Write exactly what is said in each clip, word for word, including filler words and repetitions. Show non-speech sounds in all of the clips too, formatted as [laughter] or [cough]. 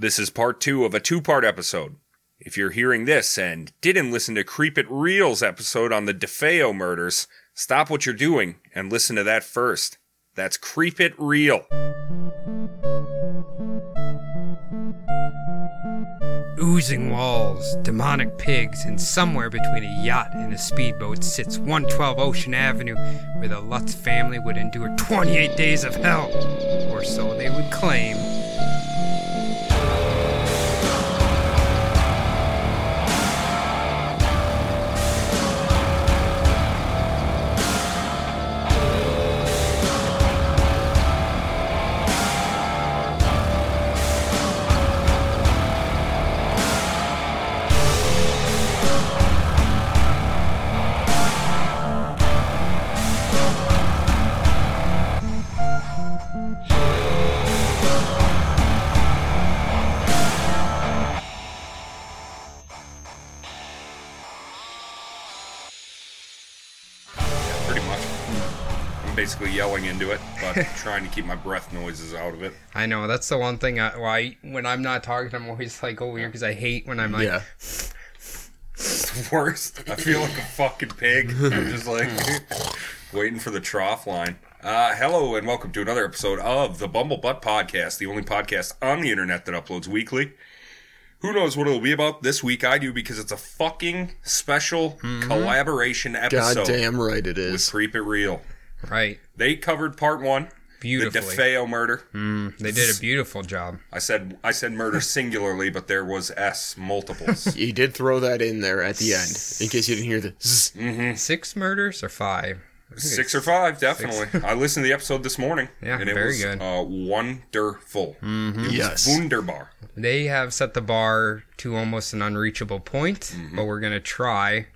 This is part two of a two-part episode. If you're hearing this and didn't listen to Creep It Real's episode on the DeFeo murders, stop what you're doing and listen to that first. That's Creep It Real. Oozing walls, demonic pigs, and somewhere between a yacht and a speedboat sits one twelve Ocean Avenue, where the Lutz family would endure twenty-eight days of hell, or so they would claim. Yelling into it, but trying to keep my breath noises out of it. I know, that's the one thing I, why when I'm not talking, I'm always like over here, because I hate when I'm like, yeah. It's the worst. I feel like a fucking pig. I'm just like waiting for the trough line. Uh, hello and welcome to another episode of the Bumblebutt Podcast, the only podcast on the internet that uploads weekly. Who knows what it'll be about this week? I do, because it's a fucking special mm-hmm. collaboration episode. Goddamn right it is. With Creep It Real. Right. They covered part one, beautifully. The DeFeo murder. Mm, they did a beautiful job. I said I said murder singularly, but there was S multiples. You did throw that in there at the end, in case you didn't hear the zzz. Mm-hmm. Six murders or five? Six or five, definitely. Six. I listened to the episode this morning. Yeah, and it very was, good. Uh, wonderful. Mm-hmm. It yes. was wunderbar. They have set the bar to almost an unreachable point, mm-hmm. but we're going to try.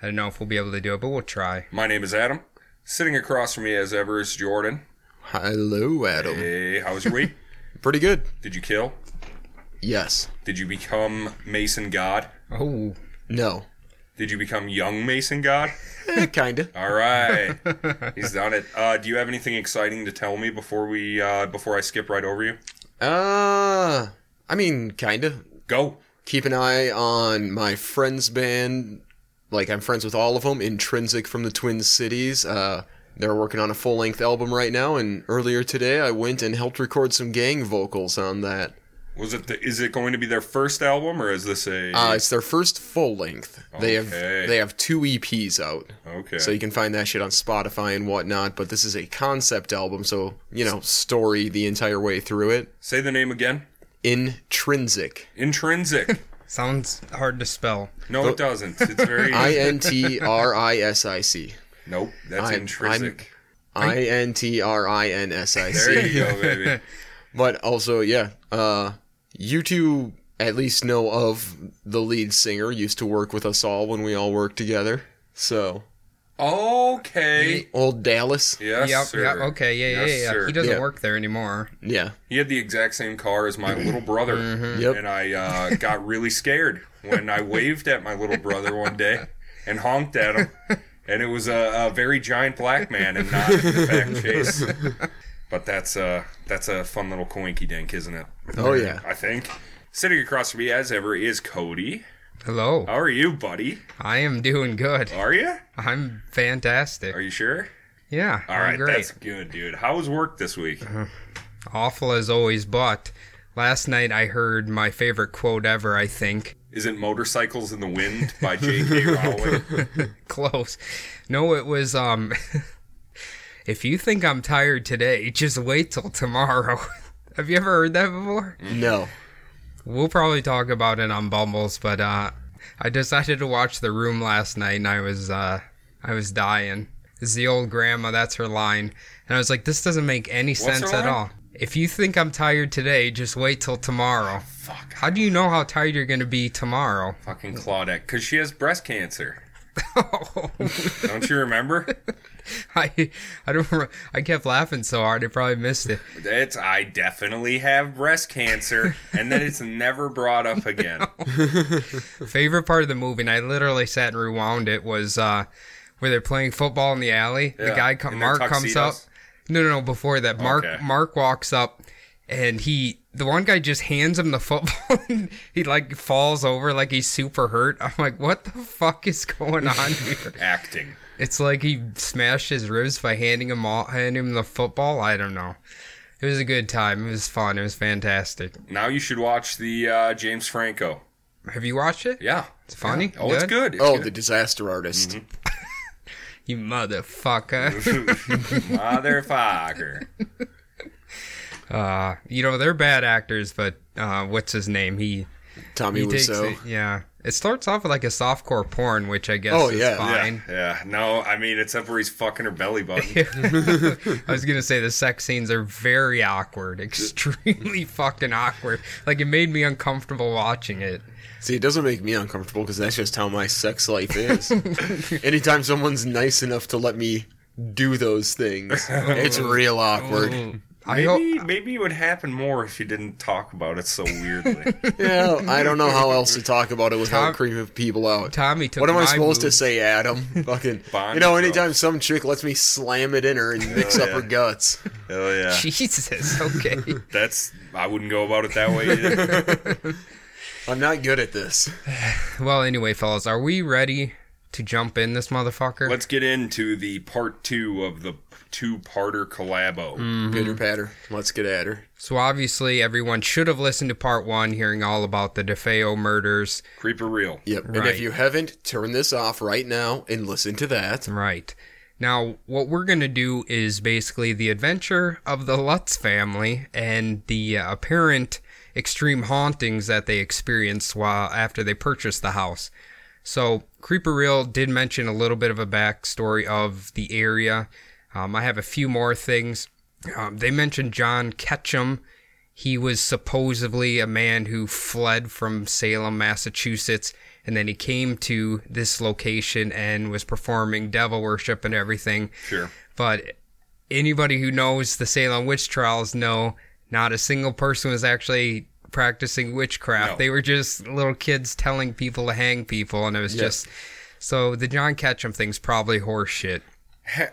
I don't know if we'll be able to do it, but we'll try. My name is Adam. Sitting across from me as ever is Jordan. Hello, Adam. Hey, how was your week? Pretty good. Did you kill? Yes. Did you become Mason God? Oh. No. Did you become young Mason God? Eh, kinda. All right. He's done it. Uh, do you have anything exciting to tell me before we uh, before I skip right over you? Uh, I mean, kinda. Go. Keep an eye on my friend's band. Like, I'm friends with all of them. Intrinsic from the Twin Cities. Uh, they're working on a full-length album right now, and earlier today I went and helped record some gang vocals on that. Was it? The, is it going to be their first album, or is this a... Uh, it's their first full-length. Okay. They have they have two E Ps out. Okay. So you can find that shit on Spotify and whatnot, but this is a concept album, so, you know, story the entire way through it. Say the name again. Intrinsic. Intrinsic. Sounds hard to spell. No, it doesn't. It's very... I N T R I S I C. Nope, that's I'm, intrinsic. I'm I N T R I N S I C. There you go, baby. But also, yeah, uh, you two at least know of the lead singer. Used to work with us all when we all worked together, so... Okay. Old Dallas. Yes, yep, sir. Yep, okay, yeah, yes, yeah, yeah. Sir. He doesn't yeah. work there anymore. Yeah. He had the exact same car as my little brother, mm-hmm. yep. and I uh, got really scared when I waved at my little brother one day and honked at him, and it was a, a very giant black man and not a back chase. But that's, uh, that's a fun little coinky-dink, isn't it? Oh, yeah. I think. Sitting across from me, as ever, is Cody. Hello. How are you, buddy? I am doing good. Are you? I'm fantastic. Are you sure? Yeah. All I'm right, great. That's good, dude. How was work this week? Uh, awful as always, but last night I heard my favorite quote ever, I think. Is it Motorcycles in the Wind by J K Rowling? Close. No, it was, um, if you think I'm tired today, just wait till tomorrow. Have you ever heard that before? No. We'll probably talk about it on Bumbles, but uh, I decided to watch The Room last night, and I was uh, I was dying. It's the old grandma, that's her line. And I was like, this doesn't make any What's sense at all. If you think I'm tired today, just wait till tomorrow. Oh, fuck. How do you know how tired you're going to be tomorrow? Fucking Claudette, because she has breast cancer. Oh. Don't you remember? I I don't remember. I kept laughing so hard I probably missed it. It's I definitely have breast cancer, and then it's never brought up again. No. Favorite part of the movie, and I literally sat and rewound it, was uh, where they're playing football in the alley. Yeah. The guy, com- Mark, tuxedos? Comes up. No, no, no. Before that, Mark okay. Mark walks up. and he, the one guy just hands him the football, and he like falls over like he's super hurt. I'm like, what the fuck is going on here? Acting. It's like he smashed his ribs by handing him all, handing him the football. I don't know. It was a good time. It was fun. It was fantastic. Now you should watch the uh, James Franco. Have you watched it? Yeah. It's funny? Yeah. Oh, good? It's good. It's oh, good. The disaster artist. Mm-hmm. You motherfucker. Motherfucker. Uh, you know, they're bad actors, but uh, what's his name? He Tommy Wiseau. Yeah. It starts off with like a softcore porn, which I guess oh, is yeah, fine. Yeah, yeah. No, I mean, except where he's fucking her belly button. I was going to say the sex scenes are very awkward. Extremely fucking awkward. Like, it made me uncomfortable watching it. See, it doesn't make me uncomfortable because that's just how my sex life is. Anytime someone's nice enough to let me do those things, it's real awkward. Ooh. Maybe, I hope, maybe it would happen more if you didn't talk about it so weirdly. Yeah, I don't know how else to talk about it without creeping people out. Tommy took What am I supposed mood. to say, Adam? Fucking, you know, anytime up. some chick lets me slam it in her and mix oh, up yeah. her guts. Oh, yeah. Jesus, okay. That's, I wouldn't go about it that way either. I'm not good at this. Well, anyway, fellas, are we ready to jump in this motherfucker? Let's get into the part two of the two-parter collabo. Mm-hmm. Pitter-patter. Let's get at her. So obviously everyone should have listened to part one, hearing all about the DeFeo murders. Creep It Real. Yep. Right. And if you haven't, turn this off right now and listen to that. Right. Now, what we're going to do is basically the adventure of the Lutz family and the uh, apparent extreme hauntings that they experienced while after they purchased the house. So Creep It Real did mention a little bit of a backstory of the area. Um, I have a few more things. Um, they mentioned John Ketchum. He was supposedly a man who fled from Salem, Massachusetts, and then he came to this location and was performing devil worship and everything. Sure. But anybody who knows the Salem witch trials know not a single person was actually practicing witchcraft. No. They were just little kids telling people to hang people, and it was yeah. just... So the John Ketchum thing's probably horseshit.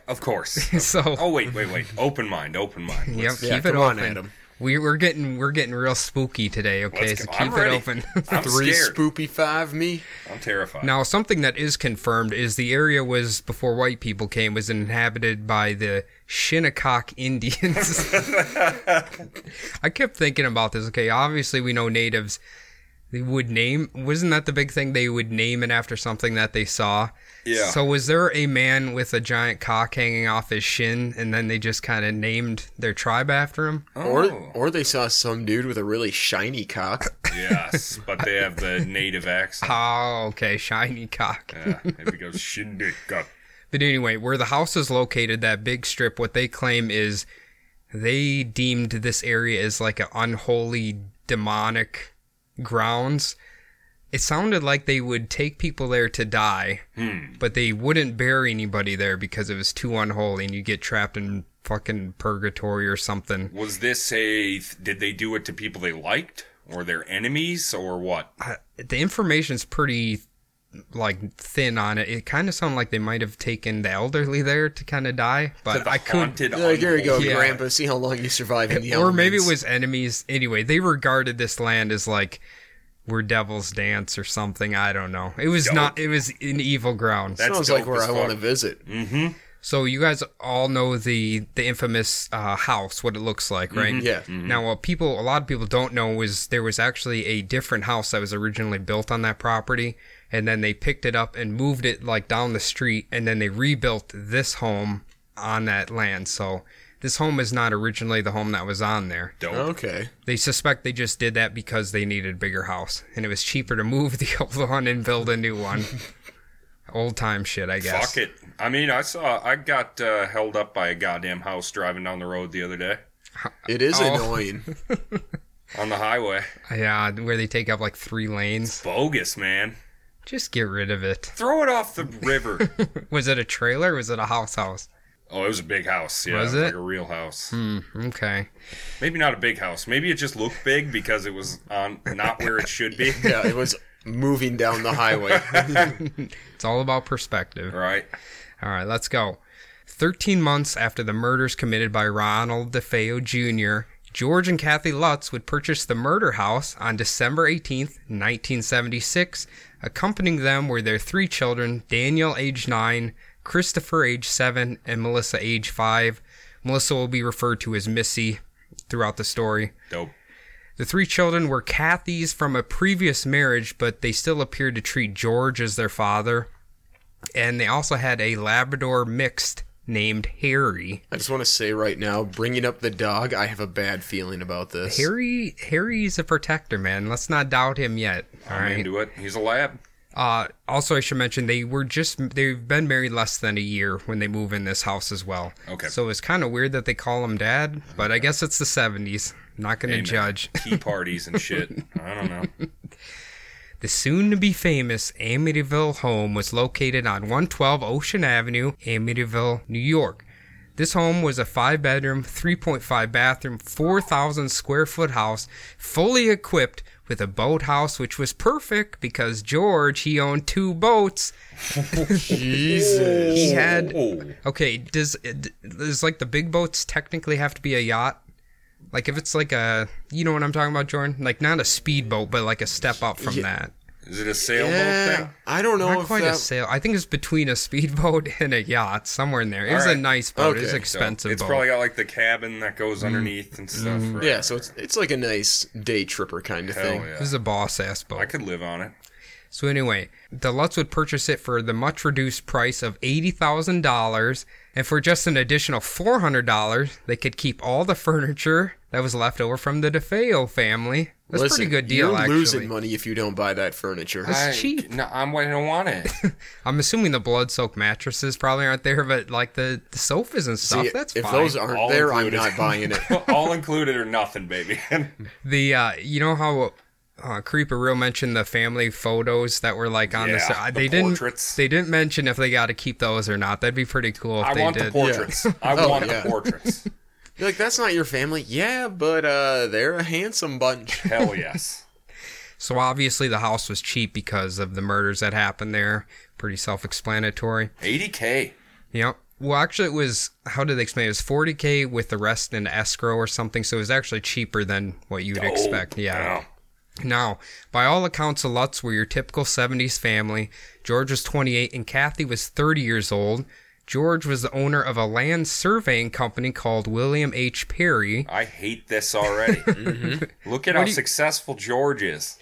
Of course. so oh wait, wait, wait. Open mind, open mind. Let's, yep, keep yeah, it open. On, Adam. We, we're getting we're getting real spooky today. Okay, so keep I'm it ready. open. I'm Three scared. Spoopy five me. I'm terrified. Now, something that is confirmed is the area was before white people came was inhabited by the Shinnecock Indians. I kept thinking about this. Okay, obviously we know natives. They would name, wasn't that the big thing? They would name it after something that they saw. Yeah. So was there a man with a giant cock hanging off his shin, and then they just kind of named their tribe after him? Oh. Or or they saw some dude with a really shiny cock. Yes, but they have the native accent. Oh, okay, shiny cock. Yeah, it becomes shiny cock. But anyway, where the house is located, that big strip, what they claim is they deemed this area as like an unholy, demonic grounds. It sounded like they would take people there to die, hmm. but they wouldn't bury anybody there because it was too unholy and you get trapped in fucking purgatory or something. Was this a... Did they do it to people they liked? Or their enemies? Or what? I, the information's pretty, like, thin on it. It kind of sounded like they might have taken the elderly there to kind of die, but I couldn't... Like, here you go, yeah. Grandpa. See how long you survive in the elements. Or maybe it was enemies. Anyway, they regarded this land as, like... We're Devil's Dance or something. I don't know. It was dope. not. It was an evil ground. That sounds like where I want to visit. Mm-hmm. So you guys all know the the infamous uh, house, what it looks like, right? Mm-hmm. Yeah. Mm-hmm. Now, what people, a lot of people don't know is there was actually a different house that was originally built on that property, and then they picked it up and moved it like down the street, and then they rebuilt this home on that land. So this home is not originally the home that was on there. Dope. Okay. They suspect they just did that because they needed a bigger house. And it was cheaper to move the old one and build a new one. Old time shit, I guess. Fuck it. I mean, I saw, I got uh, held up by a goddamn house driving down the road the other day. It is oh. annoying. On the highway. Yeah, where they take up like three lanes. It's bogus, man. Just get rid of it. Throw it off the river. Was it a trailer or was it a house house? Oh, it was a big house. Yeah, was it? Like a real house. Hmm, okay. Maybe not a big house. Maybe it just looked big because it was on not where it should be. Yeah, it was moving down the highway. It's all about perspective. Right. All right, let's go. thirteen months after the murders committed by Ronald DeFeo Junior, George and Kathy Lutz would purchase the murder house on December eighteenth, nineteen seventy-six. Accompanying them were their three children, Daniel, age nine, Christopher, age seven, and Melissa, age five. Melissa will be referred to as Missy throughout the story. Dope. The three children were Kathy's from a previous marriage, but they still appeared to treat George as their father. And they also had a Labrador mixed named Harry. I just want to say right now, bringing up the dog, I have a bad feeling about this. Harry, Harry's a protector, man. Let's not doubt him yet. All I'm right? into it. He's a lab. Uh, also, I should mention they were just they've been married less than a year when they move in this house as well. Okay. So it's kind of weird that they call him Dad, but okay. I guess it's the seventies. Not going to judge. Tea parties and shit. I don't know. The soon-to-be famous Amityville home was located on one twelve Ocean Avenue, Amityville, New York. This home was a five-bedroom, three point five bathroom, four thousand square foot house, fully equipped with a boathouse, which was perfect because George, he owned two boats. Jesus. He had... Okay, does, does, like, the big boats technically have to be a yacht? Like, if it's like a, you know what I'm talking about, Jordan? Like, not a speedboat, but like a step up from yeah. that. Is it a sailboat yeah, thing? I don't know. Not if quite that... a sail. I think it's between a speedboat and a yacht, somewhere in there. It was right. a nice boat. Okay. It was an expensive so it's boat. It's probably got, like, the cabin that goes mm. underneath and stuff. Mm. Right? Yeah, so it's it's like a nice day tripper kind of Hell thing. Yeah. This is a boss-ass boat. I could live on it. So anyway, the Lutz would purchase it for the much-reduced price of eighty thousand dollars, and for just an additional four hundred dollars, they could keep all the furniture that was left over from the DeFeo family. That's Listen, a pretty good deal, actually. You're losing money if you don't buy that furniture. It's cheap. No, I'm, I don't want it. I'm assuming the blood-soaked mattresses probably aren't there, but like the, the sofas and stuff, See, that's if fine. If those aren't all there, included. I'm not buying it. All included or nothing, baby. The uh, you know how... Uh, Creeper Real mentioned the family photos that were like on yeah, the, uh, they the didn't, portraits. They didn't mention if they got to keep those or not. That'd be pretty cool if I they want did. The portraits. Yeah. I oh, want yeah. the portraits. You're like, that's not your family. Yeah, but uh, they're a handsome bunch. Hell yes. So obviously the house was cheap because of the murders that happened there. Pretty self-explanatory. eighty K. Yep. Well, actually, it was, how did they explain it? It was forty K with the rest in escrow or something. So it was actually cheaper than what you'd Dope. expect. Yeah. Wow. Now, by all accounts, the Lutz were your typical seventies family. George was twenty-eight and Kathy was thirty years old. George was the owner of a land surveying company called William H. Perry. I hate this already. mm-hmm. Look at what how you... successful George is.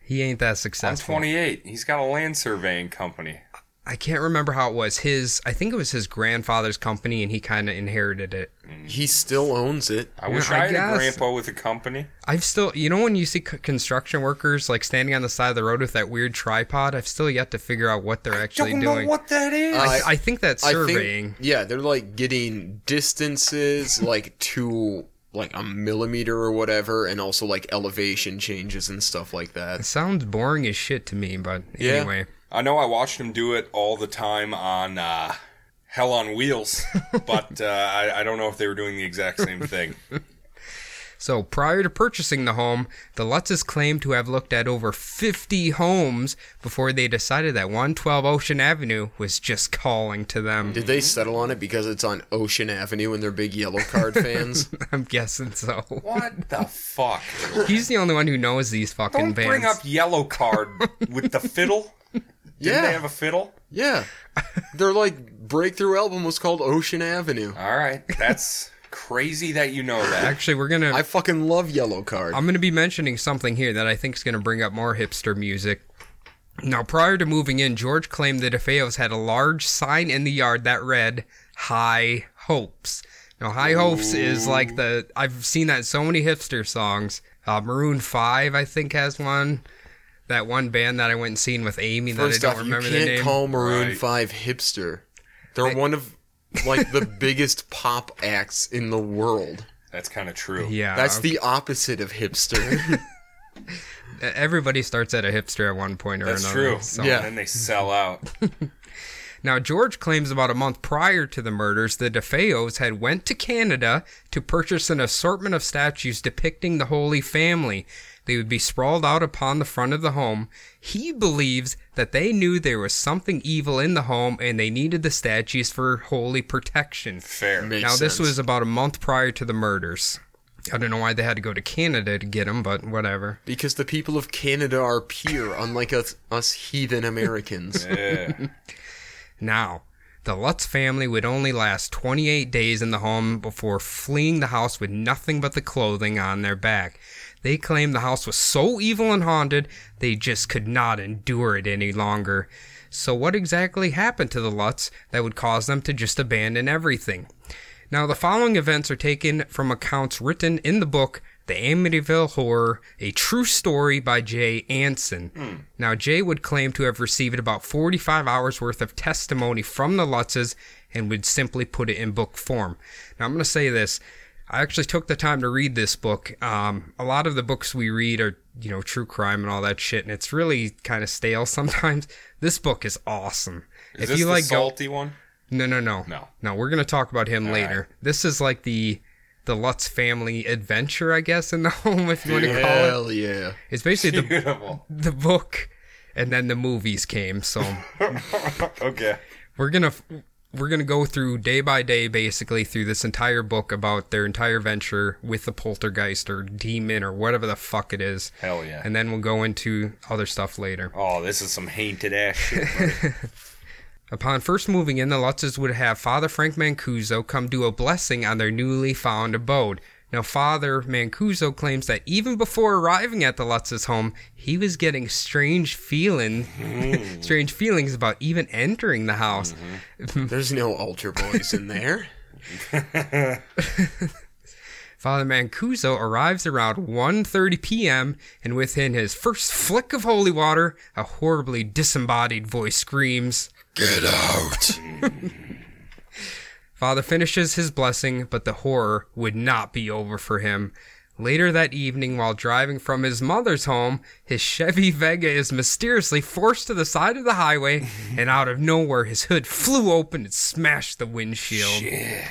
He ain't that successful. I'm twenty-eight. He's got a land surveying company. I can't remember how it was. His, I think it was his grandfather's company, and he kind of inherited it. He still owns it. I wish I, I had guess. a grandpa with a company. I've still, you know, when you see c- construction workers like standing on the side of the road with that weird tripod, I've still yet to figure out what they're actually doing. I don't know doing. what that is. I, I think that's surveying. I think, yeah, they're like getting distances like to like a millimeter or whatever, and also like elevation changes and stuff like that. It sounds boring as shit to me, but yeah. anyway. I know I watched him do it all the time on uh, Hell on Wheels, but uh, I, I don't know if they were doing the exact same thing. So prior to purchasing the home, the Lutzes claimed to have looked at over fifty homes before they decided that one twelve Ocean Avenue was just calling to them. Did they settle on it because it's on Ocean Avenue and they're big Yellow Card fans? I'm guessing so. What the fuck? He's the only one who knows these fucking don't bands. Don't bring up Yellow Card with the fiddle. Didn't yeah. they have a fiddle? Yeah. Their, like, breakthrough album was called Ocean Avenue. All right. That's crazy that you know that. Actually, we're going to... I fucking love Yellow Card. I'm going to be mentioning something here that I think is going to bring up more hipster music. Now, prior to moving in, George claimed the DeFeos had a large sign in the yard that read, High Hopes. Now, High Ooh. Hopes is like the... I've seen that in so many hipster songs. Uh, Maroon five, I think, has one. That one band that I went and seen with Amy First that I don't off, remember the name. You can't call Maroon right. five hipster. They're I, one of like the biggest pop acts in the world. That's kind of true. Yeah, that's okay. the opposite of hipster. Everybody starts at a hipster at one point or that's another. That's true. So. Yeah, and then they sell out. Now, George claims about a month prior to the murders, the DeFeos had went to Canada to purchase an assortment of statues depicting the Holy Family. They would be sprawled out upon the front of the home. He believes that they knew there was something evil in the home and they needed the statues for holy protection. Fair. Makes now, this sense. was about a month prior to the murders. I don't know why they had to go to Canada to get him, but whatever. Because the people of Canada are pure, unlike us, us heathen Americans. Yeah. Now, the Lutz family would only last twenty-eight days in the home before fleeing the house with nothing but the clothing on their back. They claimed the house was so evil and haunted, they just could not endure it any longer. So what exactly happened to the Lutz that would cause them to just abandon everything? Now, the following events are taken from accounts written in the book, The Amityville Horror, A True Story by Jay Anson. Mm. Now, Jay would claim to have received about forty-five hours worth of testimony from the Lutzes and would simply put it in book form. Now, I'm going to say this. I actually took the time to read this book. Um, a lot of the books we read are, you know, true crime and all that shit, and it's really kind of stale sometimes. This book is awesome. Is if this you the like salty go- one? No, no, no. No. No, we're going to talk about him all later. Right. This is like the the Lutz family adventure, I guess, in the home, if you want to call it. Hell yeah. It's basically the, the book, and then the movies came, so. Okay. We're going to we're gonna go through day by day, basically, through this entire book about their entire venture with the poltergeist or demon or whatever the fuck it is. Hell yeah. And then we'll go into other stuff later. Oh, this is some hainted ass shit, buddy. Upon first moving in, the Lutzes would have Father Frank Mancuso come do a blessing on their newly found abode. Now, Father Mancuso claims that even before arriving at the Lutzes' home, he was getting strange feeling, mm. strange feelings about even entering the house. Mm-hmm. There's no altar boys in there. Father Mancuso arrives around one thirty p.m., and within his first flick of holy water, a horribly disembodied voice screams, "Get out!" Father finishes his blessing, but the horror would not be over for him. Later that evening, while driving from his mother's home, his Chevy Vega is mysteriously forced to the side of the highway, and out of nowhere, his hood flew open and smashed the windshield. Shit.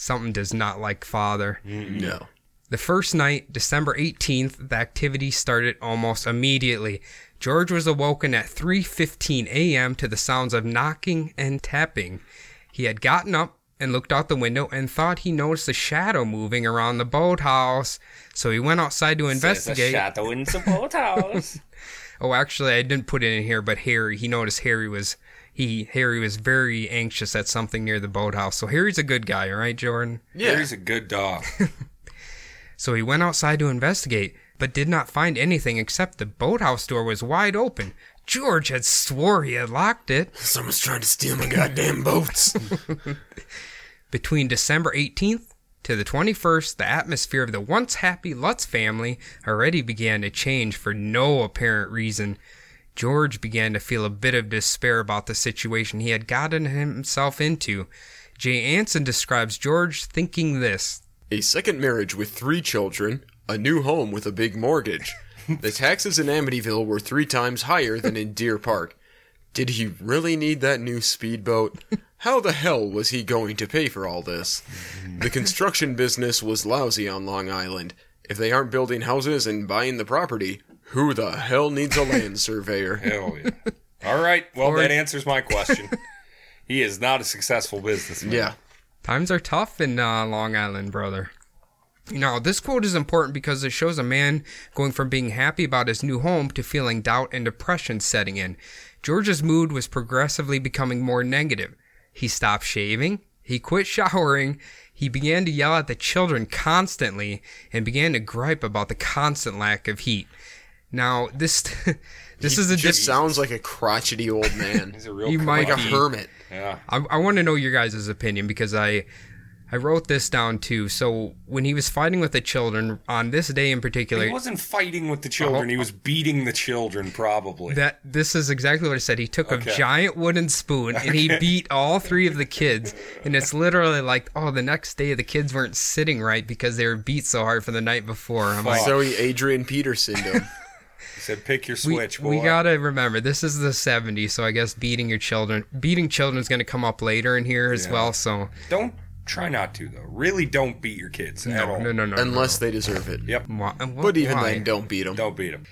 Something does not like Father. No. The first night, December eighteenth, the activity started almost immediately. George was awoken at three fifteen a.m. to the sounds of knocking and tapping. He had gotten up and looked out the window and thought he noticed a shadow moving around the boathouse, so he went outside to investigate. There's a shadow in the boathouse. Oh, actually, I didn't put it in here, but Harry, he noticed Harry was he Harry was very anxious at something near the boathouse. So Harry's a good guy, right, Jordan? Yeah, Harry's a good dog. So he went outside to investigate, but did not find anything except the boathouse door was wide open. George had swore he had locked it. Someone's trying to steal my goddamn boats. Between December eighteenth to the twenty-first, the atmosphere of the once happy Lutz family already began to change for no apparent reason. George began to feel a bit of despair about the situation he had gotten himself into. Jay Anson describes George thinking this: a second marriage with three children, a new home with a big mortgage. The taxes in Amityville were three times higher than in Deer Park. Did he really need that new speedboat? How the hell was he going to pay for all this? The construction business was lousy on Long Island. If they aren't building houses and buying the property, who the hell needs a land surveyor? Hell yeah. All right, well, or... that answers my question. He is not a successful businessman. Yeah. Times are tough in uh, Long Island, brother. Now, this quote is important because it shows a man going from being happy about his new home to feeling doubt and depression setting in. George's mood was progressively becoming more negative. He stopped shaving, he quit showering, he began to yell at the children constantly, and began to gripe about the constant lack of heat. Now, this this he is a just dis- sounds like a crotchety old man. He's a real you might like a hermit. Yeah. I, I want to know your guys' opinion because I... I wrote this down, too. So when he was fighting with the children, on this day in particular... He wasn't fighting with the children. Uh-huh. He was beating the children, probably. That This is exactly what I said. He took okay. a giant wooden spoon, okay. and he beat all three of the kids. And it's literally like, oh, the next day the kids weren't sitting right because they were beat so hard from the night before. I'm like, so he Adrian Peterson syndrome. He said, pick your switch, we, boy. We got to remember, this is the seventies, so I guess beating your children... Beating children is going to come up later in here as yeah. well, so... Don't... Try not to, though. Really don't beat your kids no, at all. No, no, no. Unless no. they deserve it. Yep. Why, what, but even why? Then, don't beat them. Don't beat them.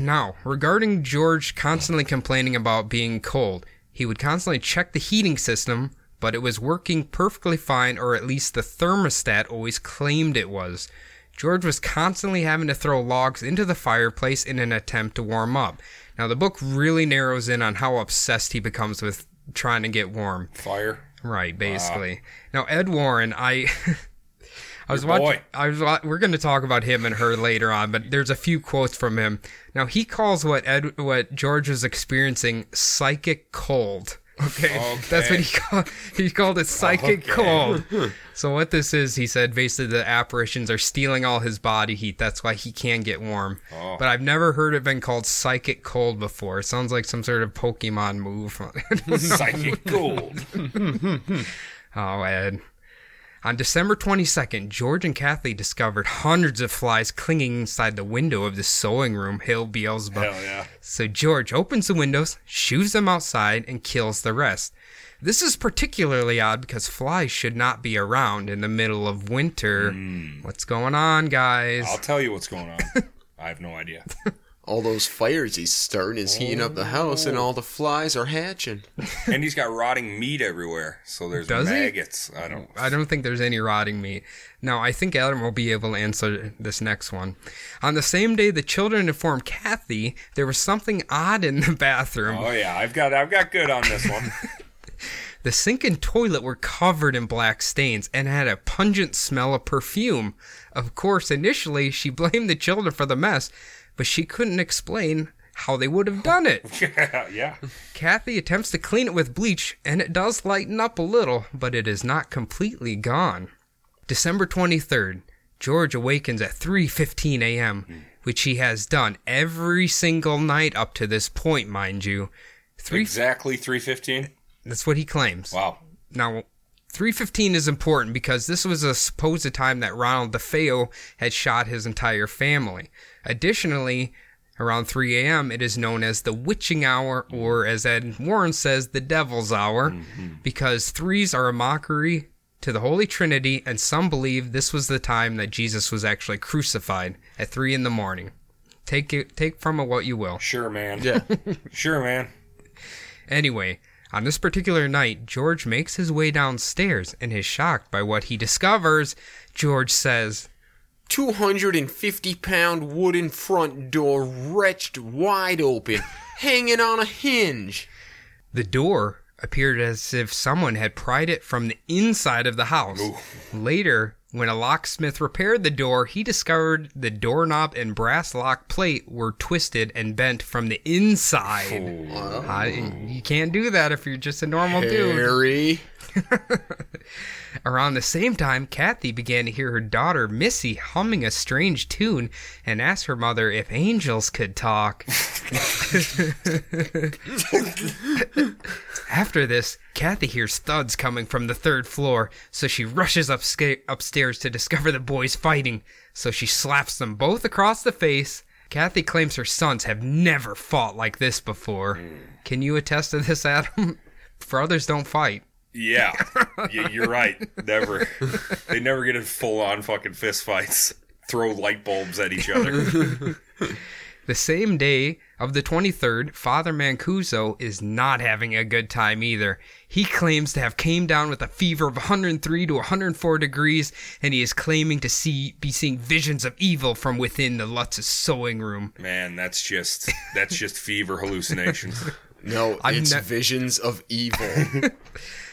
Now, regarding George constantly complaining about being cold, he would constantly check the heating system, but it was working perfectly fine, or at least the thermostat always claimed it was. George was constantly having to throw logs into the fireplace in an attempt to warm up. Now, the book really narrows in on how obsessed he becomes with trying to get warm. Fire. Right, basically. Wow. Now, Ed Warren, I... I was watching. I was. We're going to talk about him and her later on, but there's a few quotes from him. Now he calls what Ed, what George was experiencing, psychic cold. Okay, okay. That's what he called. He called it psychic okay. cold. So what this is, he said, basically the apparitions are stealing all his body heat. That's why he can't get warm. Oh. But I've never heard it been called psychic cold before. It sounds like some sort of Pokemon move. Psychic cold. Oh, Ed. On December twenty-second, George and Kathy discovered hundreds of flies clinging inside the window of the sewing room, Hail Beelzebub. Hell yeah. So George opens the windows, shoos them outside, and kills the rest. This is particularly odd because flies should not be around in the middle of winter. Mm. What's going on, guys? I'll tell you what's going on. I have no idea. All those fires he's starting is heating oh. up the house, and all the flies are hatching. And he's got rotting meat everywhere, so there's Does maggots. He? I don't. I don't think there's any rotting meat. Now, I think Adam will be able to answer this next one. On the same day, the children informed Kathy there was something odd in the bathroom. Oh yeah, I've got. I've got good on this one. The sink and toilet were covered in black stains and had a pungent smell of perfume. Of course, initially she blamed the children for the mess. But she couldn't explain how they would have done it. Yeah. Kathy attempts to clean it with bleach, and it does lighten up a little, but it is not completely gone. December twenty-third, George awakens at three fifteen a.m., mm. which he has done every single night up to this point, mind you. Three exactly three fifteen? That's what he claims. Wow. Now, three fifteen is important because this was a supposed time that Ronald DeFeo had shot his entire family. Additionally, around three a.m., it is known as the witching hour, or as Ed Warren says, the devil's hour, mm-hmm. because threes are a mockery to the Holy Trinity, and some believe this was the time that Jesus was actually crucified at three in the morning. Take it, take from it what you will. Sure, man. Yeah. Sure, man. Anyway, on this particular night, George makes his way downstairs and is shocked by what he discovers. George says... two hundred fifty pound wooden front door wrenched wide open, hanging on a hinge. The door appeared as if someone had pried it from the inside of the house. Oof. Later, when a locksmith repaired the door, he discovered the doorknob and brass lock plate were twisted and bent from the inside. Oh. I, you can't do that if you're just a normal Harry. dude. Harry. Around the same time, Kathy began to hear her daughter, Missy, humming a strange tune and asked her mother if angels could talk. After this, Kathy hears thuds coming from the third floor, so she rushes upsca- upstairs to discover the boys fighting, so she slaps them both across the face. Kathy claims her sons have never fought like this before. Mm. Can you attest to this, Adam? Brothers don't fight. Yeah, you're right. Never. They never get in full-on fucking fist fights. Throw light bulbs at each other. The same day of the twenty-third, Father Mancuso is not having a good time either. He claims to have came down with a fever of one hundred three to one hundred four degrees, and he is claiming to see be seeing visions of evil from within the Lutz's sewing room. Man, that's just that's just fever hallucinations. No, it's ne- visions of evil.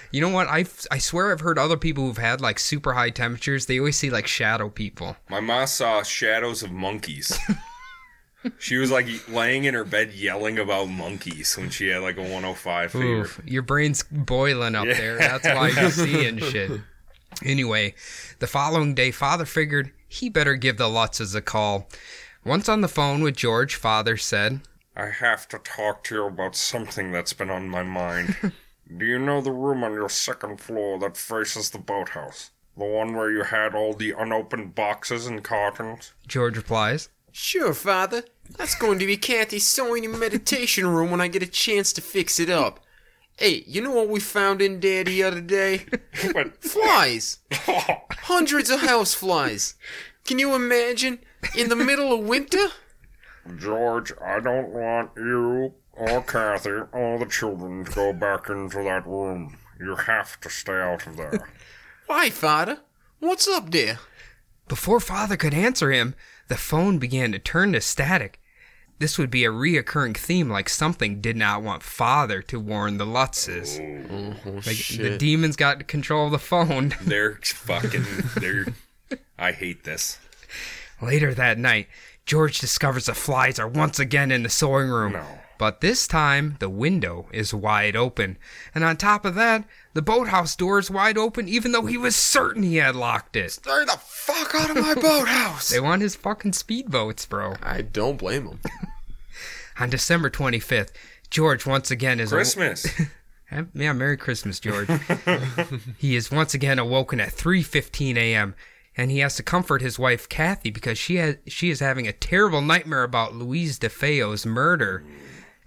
You know what? I I swear I've heard other people who've had like super high temperatures. They always see like shadow people. My ma saw shadows of monkeys. She was like laying in her bed yelling about monkeys when she had like a one oh five fever. Oof, your brain's boiling up yeah. there. That's why you're seeing shit. Anyway, the following day, Father figured he better give the Lutzes a call. Once on the phone with George, Father said, "I have to talk to you about something that's been on my mind. Do you know the room on your second floor that faces the boathouse? The one where you had all the unopened boxes and cartons?" George replies, "Sure, Father. That's going to be Kathy's sewing and meditation room when I get a chance to fix it up. Hey, you know what we found in there the other day? Flies! Hundreds of house flies! Can you imagine? In the middle of winter?" "George, I don't want you or Kathy or the children to go back into that room. You have to stay out of there." "Why, Father? What's up there?" Before Father could answer him, the phone began to turn to static. This would be a reoccurring theme, like something did not want Father to warn the Lutzes. Oh, oh, like shit. The demons got control of the phone. They're fucking... They're... I hate this. Later that night, George discovers the flies are once again in the sewing room. No. But this time, the window is wide open. And on top of that, the boathouse door is wide open, even though he was certain he had locked it. Stay the fuck out of my boathouse! They want his fucking speedboats, bro. I don't blame him. On December twenty-fifth, George once again is... Christmas! Aw- yeah, Merry Christmas, George. He is once again awoken at three fifteen a.m., and he has to comfort his wife, Kathy, because she has, she is having a terrible nightmare about Louise DeFeo's murder.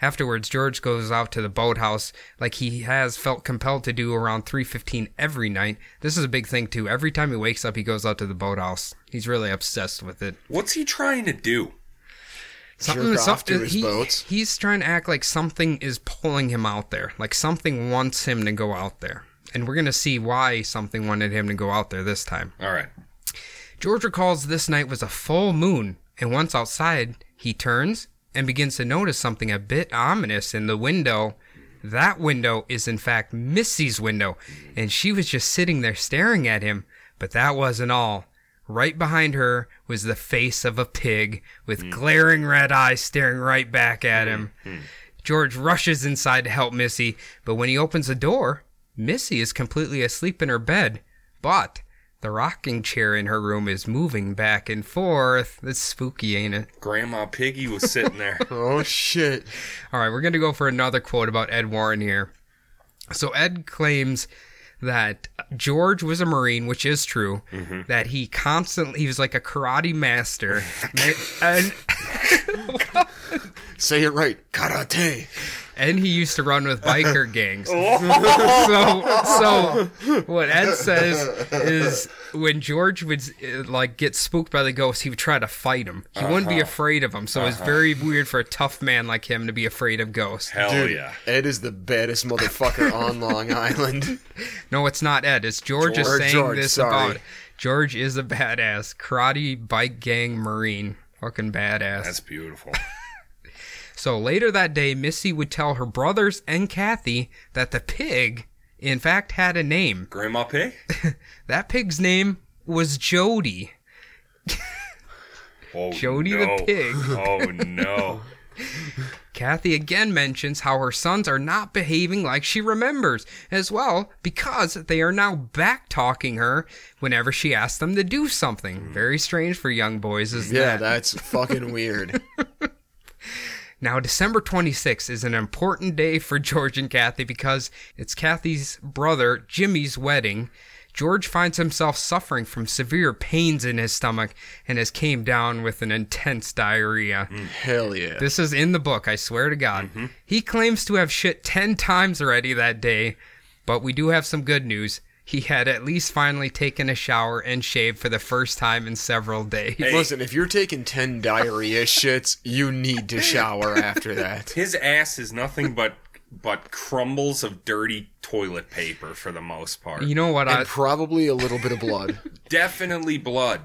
Afterwards, George goes out to the boathouse like he has felt compelled to do around three fifteen every night. This is a big thing, too. Every time he wakes up, he goes out to the boathouse. He's really obsessed with it. What's he trying to do? Something, Jerk off to his he, boats? He's trying to act like something is pulling him out there, like something wants him to go out there. And we're going to see why something wanted him to go out there this time. All right. George recalls this night was a full moon, and once outside, he turns and begins to notice something a bit ominous in the window. That window is, in fact, Missy's window, and she was just sitting there staring at him. But that wasn't all. Right behind her was the face of a pig with mm. glaring red eyes staring right back at him. Mm. George rushes inside to help Missy, but when he opens the door, Missy is completely asleep in her bed, but... the rocking chair in her room is moving back and forth. It's spooky, ain't it? Grandma Piggy was sitting there. Oh, shit. All right, we're going to go for another quote about Ed Warren here. So Ed claims that George was a Marine, which is true, mm-hmm. that he constantly, he was like a karate master. and, and Say it right. Karate. And he used to run with biker gangs. so, so what Ed says is when George would like get spooked by the ghost, he would try to fight him. He uh-huh. wouldn't be afraid of him. So uh-huh. it's very weird for a tough man like him to be afraid of ghosts. Hell Dude, yeah. Ed is the baddest motherfucker on Long Island. No, it's not Ed. It's George, George is saying George, this sorry. about it. George is a badass. Karate, bike gang, Marine. Fucking badass. That's beautiful. So later that day, Missy would tell her brothers and Kathy that the pig, in fact, had a name. Grandma Pig? That pig's name was Jody. Oh, Jody no. the pig. Oh, no. Kathy again mentions how her sons are not behaving like she remembers, as well because they are now back-talking her whenever she asks them to do something. Very strange for young boys, isn't it? Yeah, that? that's fucking weird. Now, December twenty-sixth is an important day for George and Kathy because it's Kathy's brother, Jimmy's wedding. George finds himself suffering from severe pains in his stomach and has came down with an intense diarrhea. Mm, hell yeah. This is in the book, I swear to God. Mm-hmm. He claims to have shit ten times already that day, but we do have some good news. He had at least finally taken a shower and shaved for the first time in several days. Hey. Listen, if you're taking ten diarrhea shits, you need to shower after that. His ass is nothing but but crumbles of dirty toilet paper for the most part. You know what? And I... probably a little bit of blood. Definitely blood.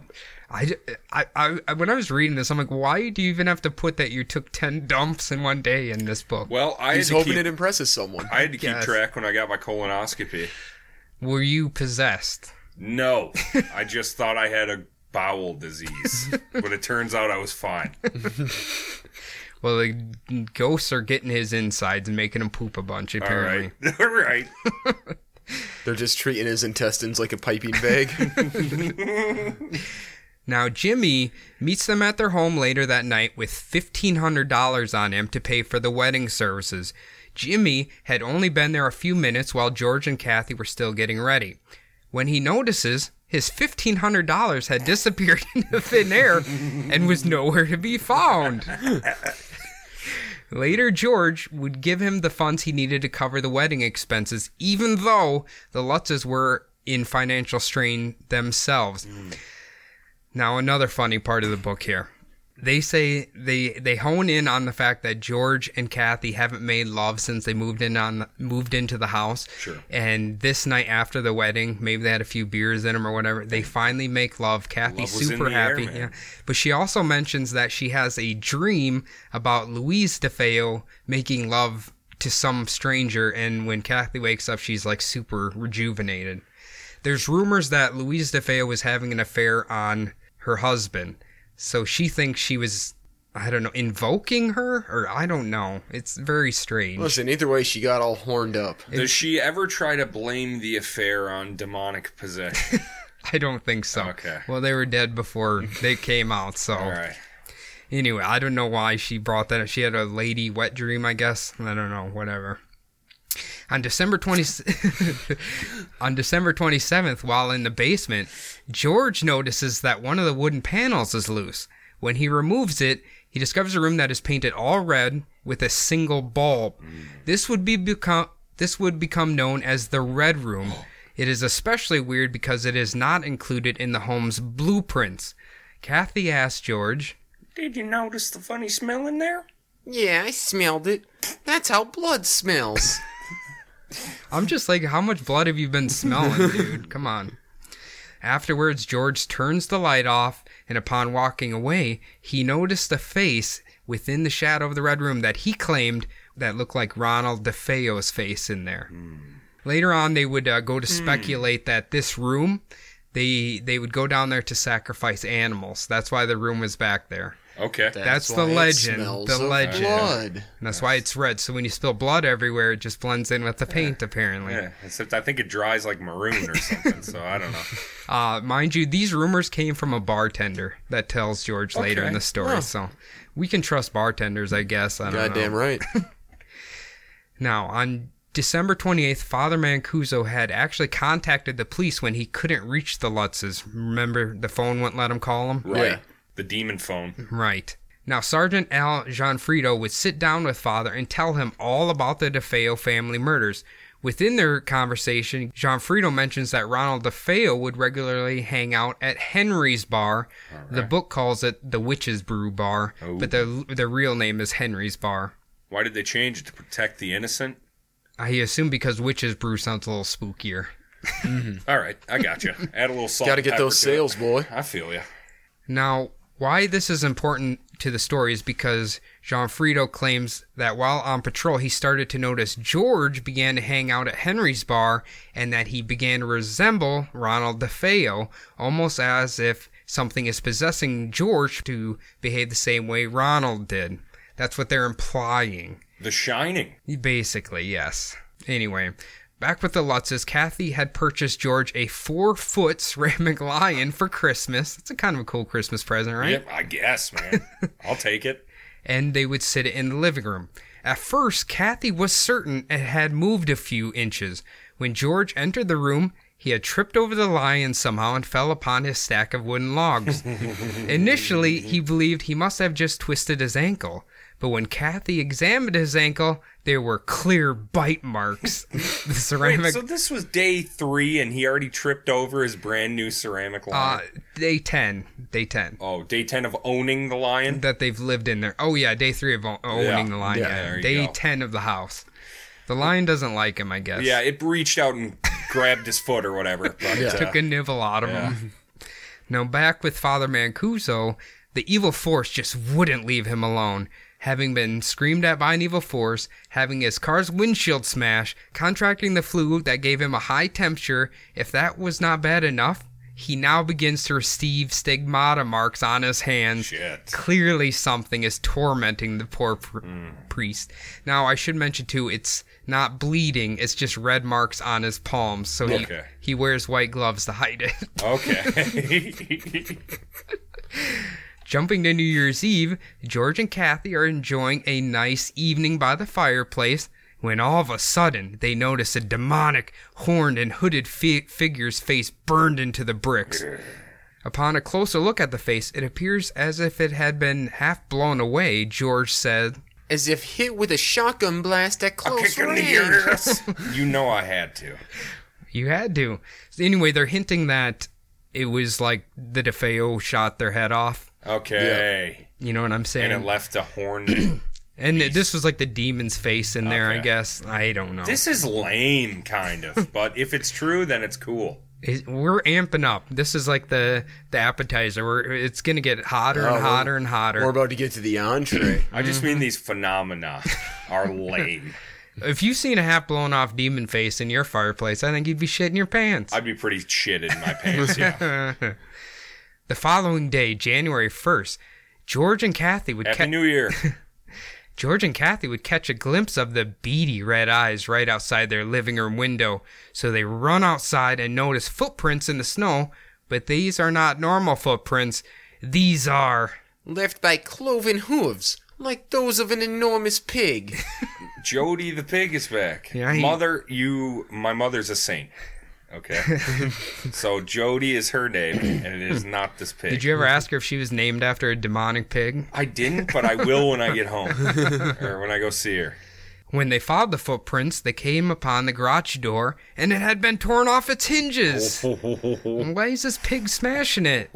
I, I, I, when I was reading this, I'm like, why do you even have to put that you took ten dumps in one day in this book? Well, I He's hoping keep, it impresses someone. I had to yes. keep track when I got my colonoscopy. Were you possessed? No. I just thought I had a bowel disease. But it turns out I was fine. Well, the ghosts are getting his insides and making him poop a bunch, apparently. All right. All right. They're just treating his intestines like a piping bag. Now, Jimmy meets them at their home later that night with fifteen hundred dollars on him to pay for the wedding services. Jimmy had only been there a few minutes while George and Kathy were still getting ready. When he notices, his fifteen hundred dollars had disappeared into thin air and was nowhere to be found. Later, George would give him the funds he needed to cover the wedding expenses, even though the Lutzes were in financial strain themselves. Now, another funny part of the book here. they say they they hone in on the fact that George and Kathy haven't made love since they moved in on moved into the house. Sure. And this night after the wedding, maybe they had a few beers in them or whatever. They finally make love. Kathy's love super happy. Air, yeah. But she also mentions that she has a dream about Louise DeFeo making love to some stranger, and when Kathy wakes up, she's like super rejuvenated. There's rumors that Louise DeFeo was having an affair on her husband. So she thinks she was, I don't know, invoking her? Or I don't know. It's very strange. Listen, either way, she got all horned up. Does it's, she ever try to blame the affair on demonic possession? I don't think so. Okay. Well, they were dead before they came out, so. All right. Anyway, I don't know why she brought that up. She had a lady wet dream, I guess. I don't know, whatever. On December twenty [laughs] on December twenty-seventh, while in the basement, George notices that one of the wooden panels is loose. When he removes it, he discovers a room that is painted all red with a single bulb. This would be become this would become known as the Red Room. It is especially weird because it is not included in the home's blueprints. Kathy asked George, "Did you notice the funny smell in there?" "Yeah, I smelled it. That's how blood smells." I'm just like, how much blood have you been smelling, dude? Come on. Afterwards, George turns the light off, and upon walking away, he noticed a face within the shadow of the Red Room that he claimed that looked like Ronald DeFeo's face in there. Mm. Later on, they would uh, go to speculate mm. that this room, they they would go down there to sacrifice animals. That's why the room was back there. Okay. That's, that's the legend. The legend. Blood. And that's yes. why it's red. So when you spill blood everywhere, it just blends in with the paint, yeah. apparently. Yeah. Except I think it dries like maroon or something, so I don't know. Uh, mind you, these rumors came from a bartender that tells George okay. later in the story. Yeah. So we can trust bartenders, I guess. I don't God know. Goddamn right. Now, on December twenty-eighth, Father Mancuso had actually contacted the police when he couldn't reach the Lutzes. Remember, the phone wouldn't let him call them? Right. Yeah. The demon phone. Right. Now, Sergeant Al Gionfriddo would sit down with Father and tell him all about the DeFeo family murders. Within their conversation, Gionfriddo mentions that Ronald DeFeo would regularly hang out at Henry's Bar. Right. The book calls it the Witch's Brew Bar, oh. but the, the real name is Henry's Bar. Why did they change it? To protect the innocent? I assume because Witch's Brew sounds a little spookier. Mm-hmm. All right. I got you. Add a little salt. Got to get those sales, boy. I feel you. Now, why this is important to the story is because Gionfriddo claims that while on patrol, he started to notice George began to hang out at Henry's Bar and that he began to resemble Ronald DeFeo, almost as if something is possessing George to behave the same way Ronald did. That's what they're implying. The Shining. Basically, yes. Anyway, back with the Lutzes, Kathy had purchased George a four-foot ceramic lion for Christmas. It's a kind of a cool Christmas present, right? Yep, I guess, man. I'll take it. And they would sit it in the living room. At first, Kathy was certain it had moved a few inches. When George entered the room, he had tripped over the lion somehow and fell upon his stack of wooden logs. Initially, he believed he must have just twisted his ankle. But when Kathy examined his ankle, there were clear bite marks. The ceramic. Wait, so this was day three, and he already tripped over his brand new ceramic lion? Uh, day ten. Day ten. Oh, day ten of owning the lion? That they've lived in there. Oh, yeah, day three of o- owning yeah. the lion. Yeah, yeah. Day go. ten of the house. The lion doesn't like him, I guess. Yeah, it reached out and grabbed his foot or whatever. But, yeah. uh, took a nibble out of yeah. him. Now, back with Father Mancuso, the evil force just wouldn't leave him alone. Having been screamed at by an evil force, having his car's windshield smashed, contracting the flu that gave him a high temperature, if that was not bad enough, he now begins to receive stigmata marks on his hands. Shit. Clearly something is tormenting the poor pr- mm. priest. Now, I should mention, too, it's not bleeding. It's just red marks on his palms, so okay. he, he wears white gloves to hide it. Okay. Jumping to New Year's Eve, George and Kathy are enjoying a nice evening by the fireplace when all of a sudden they notice a demonic, horned and hooded fi- figure's face burned into the bricks. Upon a closer look at the face, it appears as if it had been half blown away, George said. As if hit with a shotgun blast at close range. You know I had to. You had to. Anyway, they're hinting that it was like the DeFeo shot their head off. Okay. Yeah. You know what I'm saying? And it left a horn. And this was like the demon's face in there, okay. I guess. I don't know. This is lame, kind of. But if it's true, then it's cool. It, we're amping up. This is like the, the appetizer. We're, it's going to get hotter oh, and hotter and hotter. We're about to get to the entree. I just mean these phenomena are lame. If you've seen a half-blown-off demon face in your fireplace, I think you'd be shitting your pants. I'd be pretty shit in my pants, yeah. The following day, January first, George and Kathy would... Happy ca- New Year. George and Kathy would catch a glimpse of the beady red eyes right outside their living room window, so they run outside and notice footprints in the snow, but these are not normal footprints. These are... left by cloven hooves, like those of an enormous pig. Jody the pig is back. Yeah, he... Mother, you... My mother's a saint. Okay. So Jody is her name, and it is not this pig. Did you ever ask her if she was named after a demonic pig? I didn't, but I will when I get home, or when I go see her. When they followed the footprints, they came upon the garage door, and it had been torn off its hinges. Why is this pig smashing it?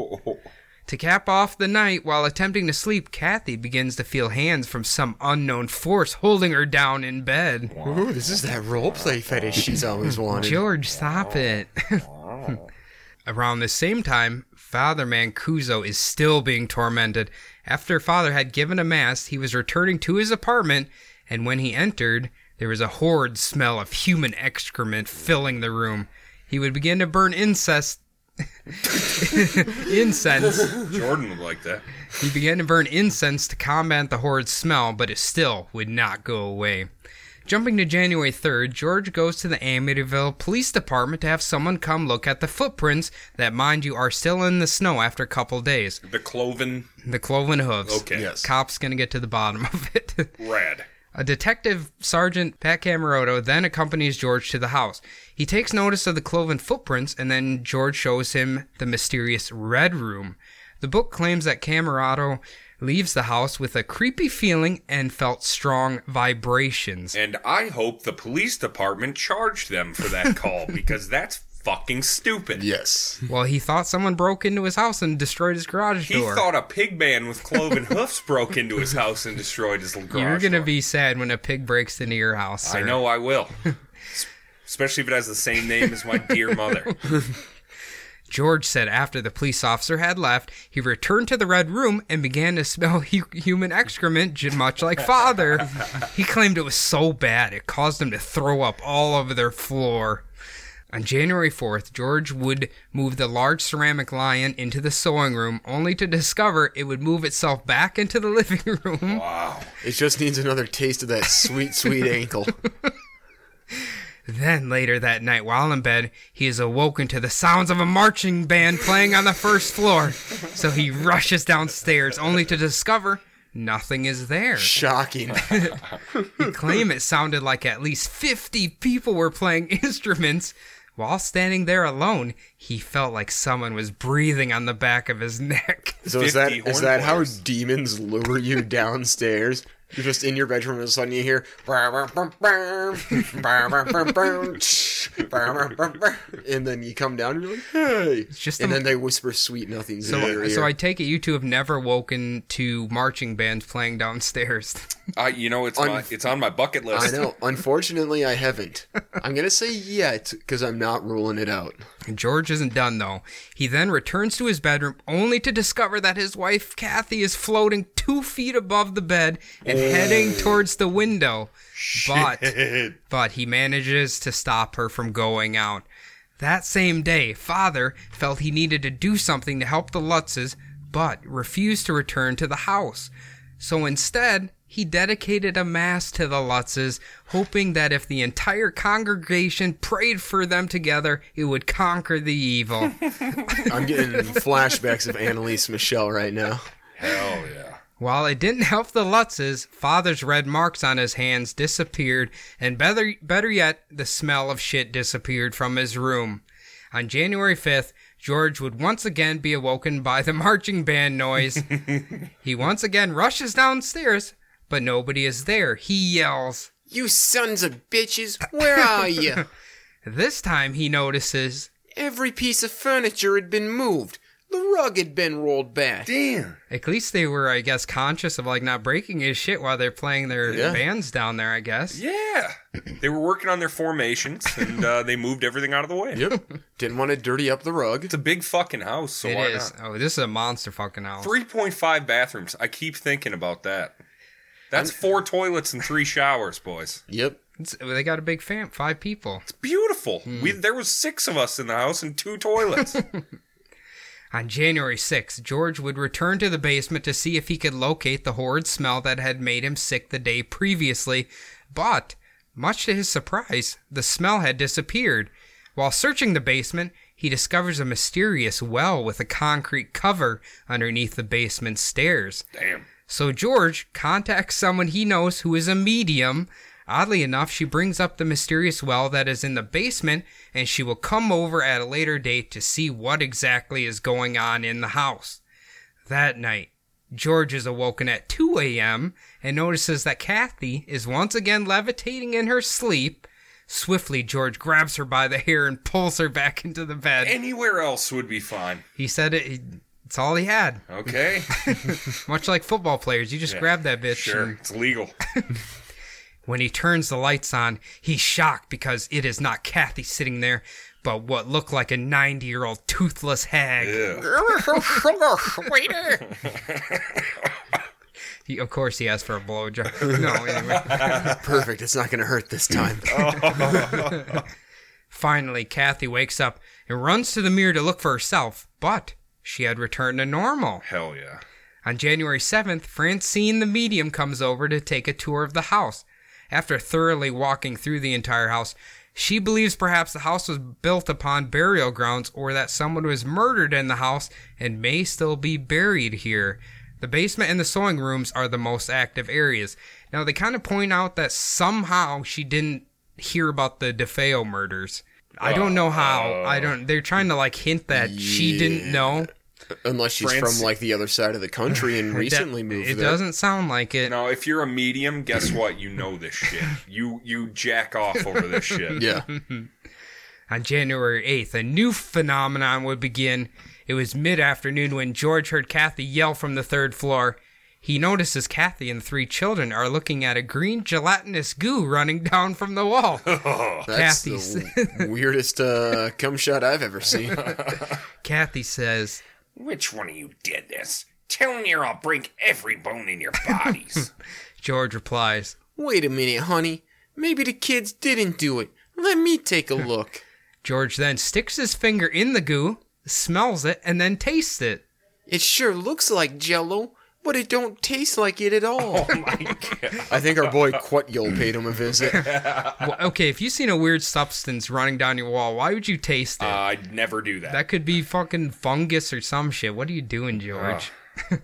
To cap off the night, while attempting to sleep, Kathy begins to feel hands from some unknown force holding her down in bed. Wow. Ooh, this is that roleplay fetish she's always wanted. George, stop wow. it. Wow. Around the same time, Father Mancuso is still being tormented. After Father had given a mass, he was returning to his apartment, and when he entered, there was a horrid smell of human excrement filling the room. He would begin to burn incense. incense. Jordan would like that. He began to burn incense to combat the horrid smell, but it still would not go away. Jumping to January third, George goes to the Amityville Police Department to have someone come look at the footprints that, mind you, are still in the snow after a couple days. The cloven? The cloven hooves. Okay. Yes. Cops gonna get to the bottom of it. Rad. A detective, Sergeant Pat Cammaroto, then accompanies George to the house. He takes notice of the cloven footprints, and then George shows him the mysterious Red Room. The book claims that Cammaroto leaves the house with a creepy feeling and felt strong vibrations. And I hope the police department charged them for that call, because that's fucking stupid. Yes. Well, he thought someone broke into his house and destroyed his garage door. He thought a pig man with cloven hoofs broke into his house and destroyed his garage door. You're going to be sad when a pig breaks into your house, sir. I know I will. Especially if it has the same name as my dear mother. George said after the police officer had left, he returned to the Red Room and began to smell hu- human excrement, much like Father. He claimed it was so bad it caused him to throw up all over their floor. On January fourth, George would move the large ceramic lion into the sewing room, only to discover it would move itself back into the living room. Wow. It just needs another taste of that sweet, sweet ankle. Then, later that night, while in bed, he is awoken to the sounds of a marching band playing on the first floor. So he rushes downstairs, only to discover... nothing is there. Shocking. They claim it sounded like at least fifty people were playing instruments. While standing there alone, he felt like someone was breathing on the back of his neck. So is that is that how demons lure you downstairs? You're just in your bedroom and all of a sudden you hear... and then you come down and you're like, hey. It's just and a... then they whisper sweet nothings so, in your ear. So I take it you two have never woken to marching bands playing downstairs. Uh, you know, it's, Un- my, it's on my bucket list. I know. Unfortunately, I haven't. I'm going to say yet because I'm not ruling it out. George isn't done, though. He then returns to his bedroom only to discover that his wife, Kathy, is floating two feet above the bed and oh. heading towards the window. But, but he manages to stop her from going out. That same day, Father felt he needed to do something to help the Lutzes, but refused to return to the house. So instead, he dedicated a mass to the Lutzes, hoping that if the entire congregation prayed for them together, it would conquer the evil. I'm getting flashbacks of Annalise Michelle right now. Hell yeah. While it didn't help the Lutzes, Father's red marks on his hands disappeared, and better, better yet, the smell of shit disappeared from his room. On January fifth, George would once again be awoken by the marching band noise. He once again rushes downstairs, but nobody is there. He yells, "You sons of bitches, where are you?" This time he notices every piece of furniture had been moved. The rug had been rolled back. Damn. At least they were, I guess, conscious of, like, not breaking his shit while they're playing their yeah. bands down there, I guess. Yeah. They were working on their formations, and uh, they moved everything out of the way. Yep. Didn't want to dirty up the rug. It's a big fucking house, so it why is. Not? Oh, this is a monster fucking house. three point five bathrooms. I keep thinking about that. That's I'm... four toilets and three showers, boys. Yep. It's, they got a big fam, five people. It's beautiful. Mm. We, there was six of us in the house and two toilets. On January sixth, George would return to the basement to see if he could locate the horrid smell that had made him sick the day previously, but, much to his surprise, the smell had disappeared. While searching the basement, he discovers a mysterious well with a concrete cover underneath the basement stairs. Damn. So George contacts someone he knows who is a medium. Oddly enough, she brings up the mysterious well that is in the basement, and she will come over at a later date to see what exactly is going on in the house. That night, George is awoken at two a.m. and notices that Kathy is once again levitating in her sleep. Swiftly, George grabs her by the hair and pulls her back into the bed. Anywhere else would be fine. He said it... It's all he had. Okay. Much like football players, you just yeah, grab that bitch. Sure, and... it's legal. When he turns the lights on, he's shocked because it is not Kathy sitting there, but what looked like a ninety-year-old toothless hag. Waiter! He, of course he asked for a blowjob. No, anyway. Perfect, it's not going to hurt this time. Finally, Kathy wakes up and runs to the mirror to look for herself, but she had returned to normal. Hell yeah. On January seventh, Francine the medium comes over to take a tour of the house. After thoroughly walking through the entire house, she believes perhaps the house was built upon burial grounds or that someone was murdered in the house and may still be buried here. The basement and the sewing rooms are the most active areas. Now, they kind of point out that somehow she didn't hear about the DeFeo murders. I don't know how. I don't. They're trying to, like, hint that yeah. she didn't know. Unless she's France. from, like, the other side of the country and recently that, moved it there. It doesn't sound like it. No, if you're a medium, guess what? You know this shit. You you jack off over this shit. Yeah. On January eighth, a new phenomenon would begin. It was mid-afternoon when George heard Kathy yell from the third floor. He notices Kathy and three children are looking at a green gelatinous goo running down from the wall. Oh, that's Kathy the w- weirdest uh, cum shot I've ever seen. Kathy says, "Which one of you did this? Tell me or I'll break every bone in your bodies." George replies, "Wait a minute, honey. Maybe the kids didn't do it. Let me take a look." George then sticks his finger in the goo, smells it, and then tastes it. "It sure looks like Jell-O, but it don't taste like it at all." Oh my God. I think our boy Quetyol paid him a visit. Well, okay, if you've seen a weird substance running down your wall, why would you taste it? Uh, I'd never do that. That could be fucking fungus or some shit. What are you doing, George? Uh.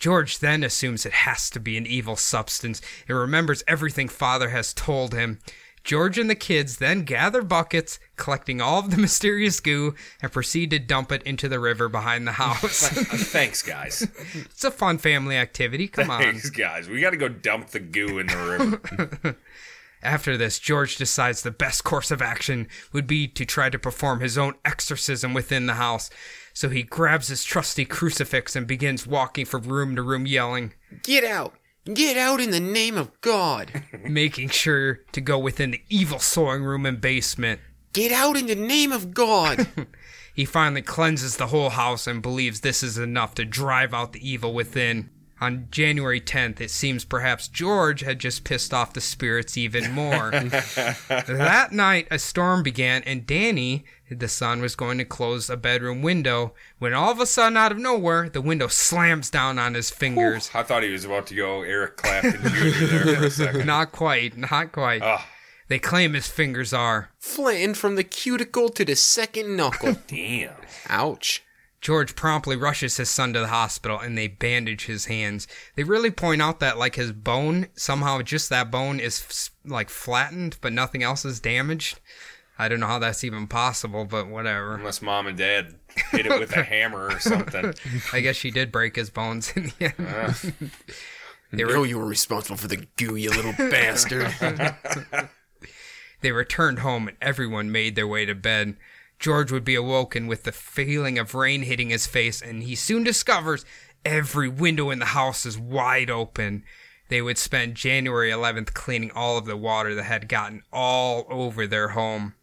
George then assumes it has to be an evil substance and remembers everything Father has told him. George and the kids then gather buckets, collecting all of the mysterious goo, and proceed to dump it into the river behind the house. Thanks, guys. It's a fun family activity. Come Thanks, on. Thanks, guys. We got to go dump the goo in the river. After this, George decides the best course of action would be to try to perform his own exorcism within the house. So he grabs his trusty crucifix and begins walking from room to room, yelling, "Get out! Get out in the name of God!" Making sure to go within the evil sewing room and basement. "Get out in the name of God!" He finally cleanses the whole house and believes this is enough to drive out the evil within. On January tenth, it seems perhaps George had just pissed off the spirits even more. That night, a storm began, and Danny, the son, was going to close a bedroom window when all of a sudden, out of nowhere, the window slams down on his fingers. Ooh, I thought he was about to go Eric Clapton Junior there for a second. Not quite, not quite. Ugh. They claim his fingers are flaying from the cuticle to the second knuckle. Damn. Ouch. George promptly rushes his son to the hospital, and they bandage his hands. They really point out that, like, his bone, somehow just that bone is, like, flattened, but nothing else is damaged. I don't know how that's even possible, but whatever. Unless mom and dad hit it with a hammer or something. I guess she did break his bones in the end. Uh. They were... No, you were responsible for the goo, you little bastard. They returned home, and everyone made their way to bed. George would be awoken with the feeling of rain hitting his face, and he soon discovers every window in the house is wide open. They would spend January eleventh cleaning all of the water that had gotten all over their home.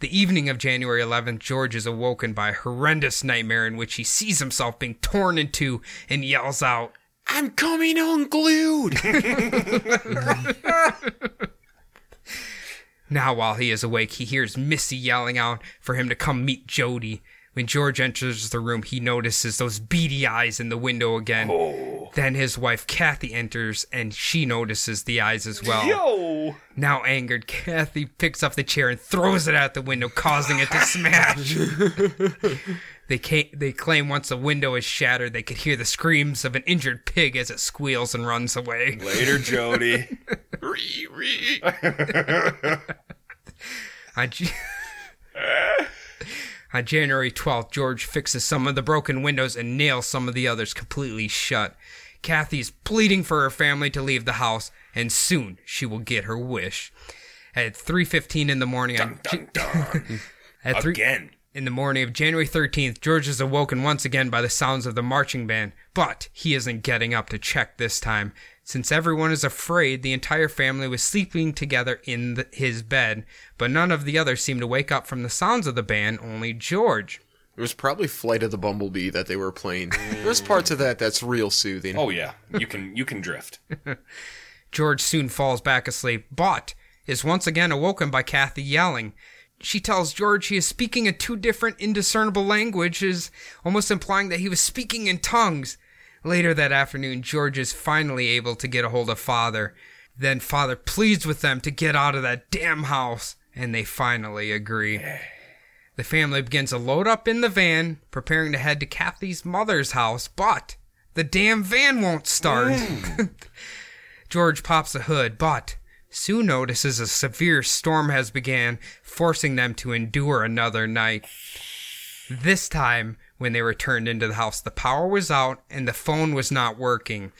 The evening of January eleventh, George is awoken by a horrendous nightmare in which he sees himself being torn in two and yells out, "I'm coming unglued!" Now, while he is awake, he hears Missy yelling out for him to come meet Jody. When George enters the room, he notices those beady eyes in the window again. Oh. Then his wife, Kathy, enters, and she notices the eyes as well. Yo! Now angered, Kathy picks up the chair and throws it out the window, causing it to smash. They, ca- they claim once the window is shattered, they could hear the screams of an injured pig as it squeals and runs away. Later, Jody. Ree, ree. I... G- On January twelfth, George fixes some of the broken windows and nails some of the others completely shut. Kathy's pleading for her family to leave the house, and soon she will get her wish. At three fifteen in the morning... Dun, dun, dun. At three again. In the morning of January thirteenth, George is awoken once again by the sounds of the marching band, but he isn't getting up to check this time. Since everyone is afraid, the entire family was sleeping together in the, his bed, but none of the others seemed to wake up from the sounds of the band, only George. It was probably Flight of the Bumblebee that they were playing. There's parts of that that's real soothing. Oh yeah, you can you can drift. George soon falls back asleep, but is once again awoken by Kathy yelling. She tells George he is speaking in two different indiscernible languages, almost implying that he was speaking in tongues. Later that afternoon, George is finally able to get a hold of Father. Then Father pleads with them to get out of that damn house, and they finally agree. The family begins to load up in the van, preparing to head to Kathy's mother's house, but the damn van won't start. Mm. George pops the hood, but Sue notices a severe storm has begun, forcing them to endure another night. This time, when they returned into the house, the power was out and the phone was not working.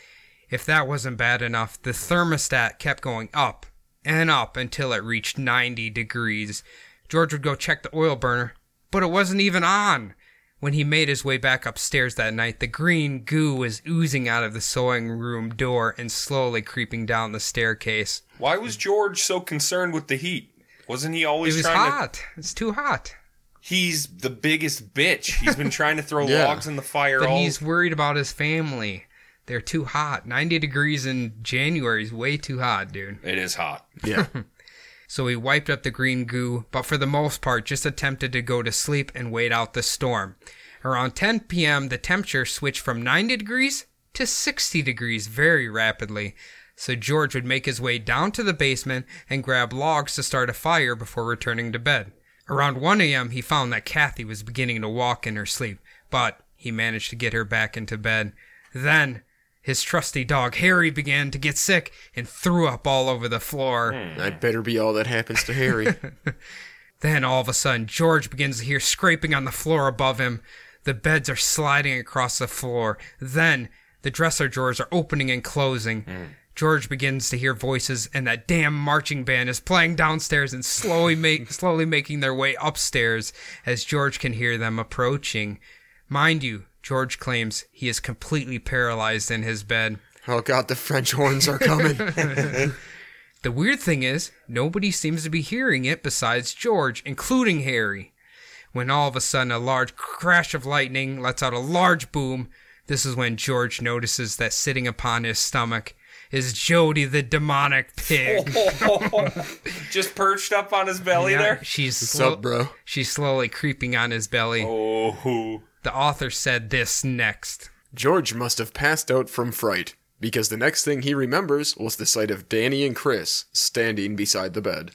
If that wasn't bad enough, the thermostat kept going up and up until it reached ninety degrees. George would go check the oil burner, but it wasn't even on. When he made his way back upstairs that night, the green goo was oozing out of the sewing room door and slowly creeping down the staircase. Why was George so concerned with the heat? Wasn't he always trying to... It was hot. To... It's too hot. He's the biggest bitch. He's been trying to throw yeah. logs in the fire. But all... he's worried about his family. They're too hot. ninety degrees in January is way too hot, dude. It is hot. Yeah. So he wiped up the green goo, but for the most part just attempted to go to sleep and wait out the storm. Around ten p.m., the temperature switched from ninety degrees to sixty degrees very rapidly. So George would make his way down to the basement and grab logs to start a fire before returning to bed. Around one a.m., he found that Kathy was beginning to walk in her sleep, but he managed to get her back into bed. Then, his trusty dog Harry began to get sick and threw up all over the floor. Mm. That better be all that happens to Harry. Then, all of a sudden, George begins to hear scraping on the floor above him. The beds are sliding across the floor. Then, the dresser drawers are opening and closing. Mm. George begins to hear voices, and that damn marching band is playing downstairs and slowly make, slowly making their way upstairs as George can hear them approaching. Mind you, George claims he is completely paralyzed in his bed. Oh God, the French horns are coming. The weird thing is, nobody seems to be hearing it besides George, including Harry. When all of a sudden a large crash of lightning lets out a large boom, this is when George notices that sitting upon his stomach is Jody the demonic pig. Just perched up on his belly yeah, there? She's What's sl- up, bro? She's slowly creeping on his belly. Oh. The author said this next. George must have passed out from fright, because the next thing he remembers was the sight of Danny and Chris standing beside the bed.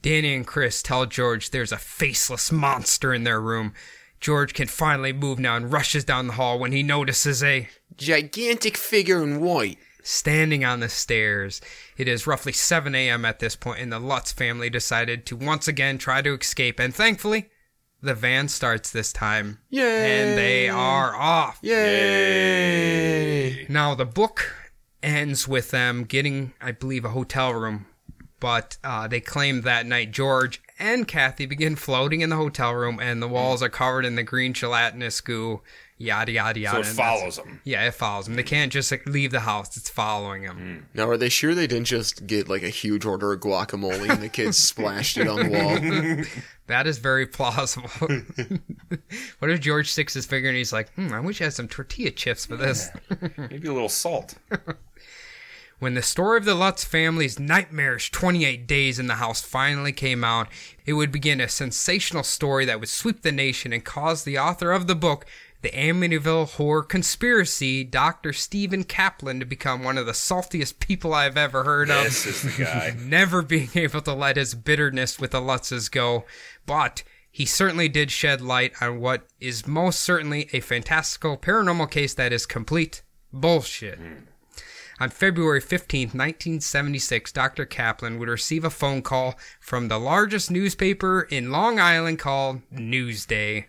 Danny and Chris tell George there's a faceless monster in their room. George can finally move now and rushes down the hall when he notices a gigantic figure in white standing on the stairs. It is roughly seven a.m. at this point, and the Lutz family decided to once again try to escape, and thankfully, the van starts this time. Yay! And they are off. Yay! Now, the book ends with them getting, I believe, a hotel room, but uh, they claim that night George and Kathy begin floating in the hotel room, and the walls are covered in the green gelatinous goo, yada, yada, yada. So it follows them. Yeah, it follows them. They can't just like, leave the house. It's following them. Mm. Now, are they sure they didn't just get like a huge order of guacamole and the kids splashed it on the wall? That is very plausible. What if George sticks his finger and he's like, hmm, I wish I had some tortilla chips for this. Yeah. Maybe a little salt. When the story of the Lutz family's nightmarish twenty-eight days in the house finally came out, it would begin a sensational story that would sweep the nation and cause the author of the book, The Amityville Horror Conspiracy, Doctor Stephen Kaplan, to become one of the saltiest people I've ever heard of. This is the guy. Never being able to let his bitterness with the Lutzes go, but he certainly did shed light on what is most certainly a fantastical paranormal case that is complete bullshit. Mm. On February fifteenth, nineteen seventy-six, Doctor Kaplan would receive a phone call from the largest newspaper in Long Island called Newsday.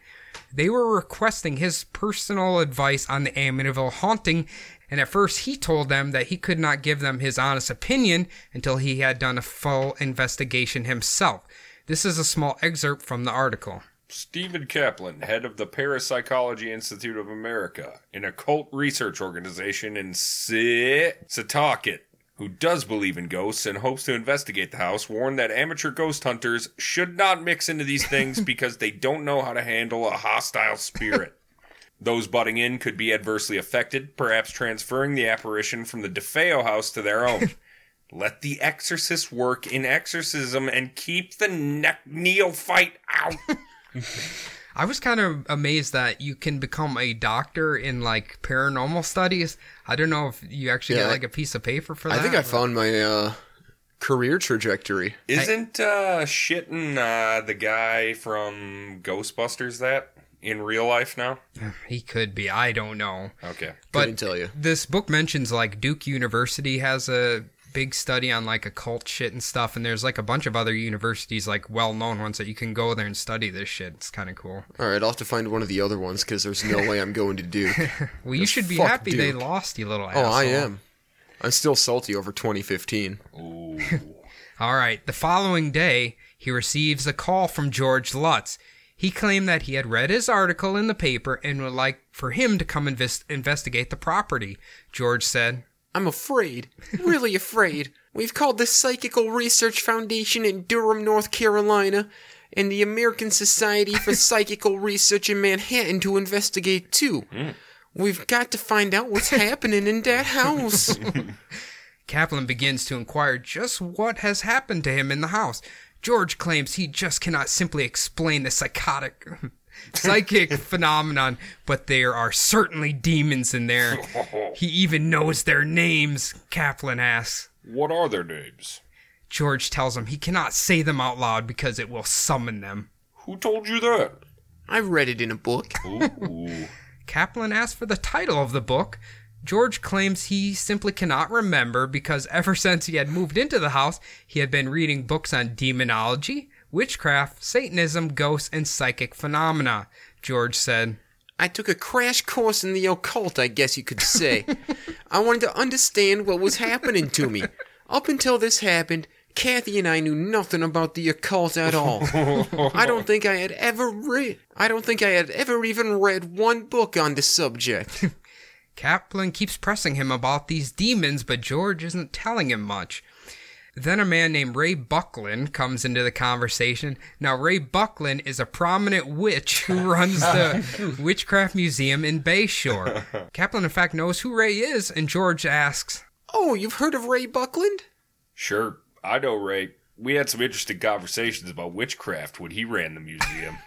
They were requesting his personal advice on the Amityville haunting, and at first he told them that he could not give them his honest opinion until he had done a full investigation himself. This is a small excerpt from the article. Stephen Kaplan, head of the Parapsychology Institute of America, an occult research organization in Setauket, who does believe in ghosts and hopes to investigate the house, warned that amateur ghost hunters should not mix into these things because they don't know how to handle a hostile spirit. Those butting in could be adversely affected, perhaps transferring the apparition from the DeFeo house to their own. Let the exorcist work in exorcism and keep the ne- neophyte out. I was kind of amazed that you can become a doctor in like paranormal studies. I don't know if you actually yeah, get like a piece of paper for that. I think I but... found my uh, career trajectory. Isn't uh, shitting uh, the guy from Ghostbusters that in real life now? He could be. I don't know. Okay. But couldn't tell you. This book mentions like Duke University has a big study on like occult shit and stuff, and there's like a bunch of other universities, like well-known ones, that you can go there and study this shit. It's kind of cool. All right, I'll have to find one of the other ones because there's no way I'm going to Duke. Well, you should be happy Duke. They lost, you little asshole. Oh, I am. I'm still salty over twenty fifteen. Ooh. All right. The following day, he receives a call from George Lutz. He claimed that he had read his article in the paper and would like for him to come invest- investigate the property. George said, I'm afraid, really afraid. We've called the Psychical Research Foundation in Durham, North Carolina, and the American Society for Psychical Research in Manhattan to investigate, too. Mm. We've got to find out what's happening in that house. Kaplan begins to inquire just what has happened to him in the house. George claims he just cannot simply explain the psychotic... psychic phenomenon, but there are certainly demons in there. He even knows their names, Kaplan asks. What are their names? George tells him he cannot say them out loud because it will summon them. Who told you that? I read it in a book. Ooh. Kaplan asks for the title of the book. George claims he simply cannot remember because ever since he had moved into the house, he had been reading books on demonology, witchcraft, Satanism, ghosts, and psychic phenomena, George said. I took a crash course in the occult, I guess you could say. I wanted to understand what was happening to me. Up until this happened, Kathy and I knew nothing about the occult at all. I don't think I had ever read. I don't think I had ever even read one book on the subject. Kaplan keeps pressing him about these demons, but George isn't telling him much. Then a man named Ray Buckland comes into the conversation. Now, Ray Buckland is a prominent witch who runs the Witchcraft Museum in Bayshore. Kaplan, in fact, knows who Ray is, and George asks, Oh, you've heard of Ray Buckland? Sure, I know Ray. We had some interesting conversations about witchcraft when he ran the museum.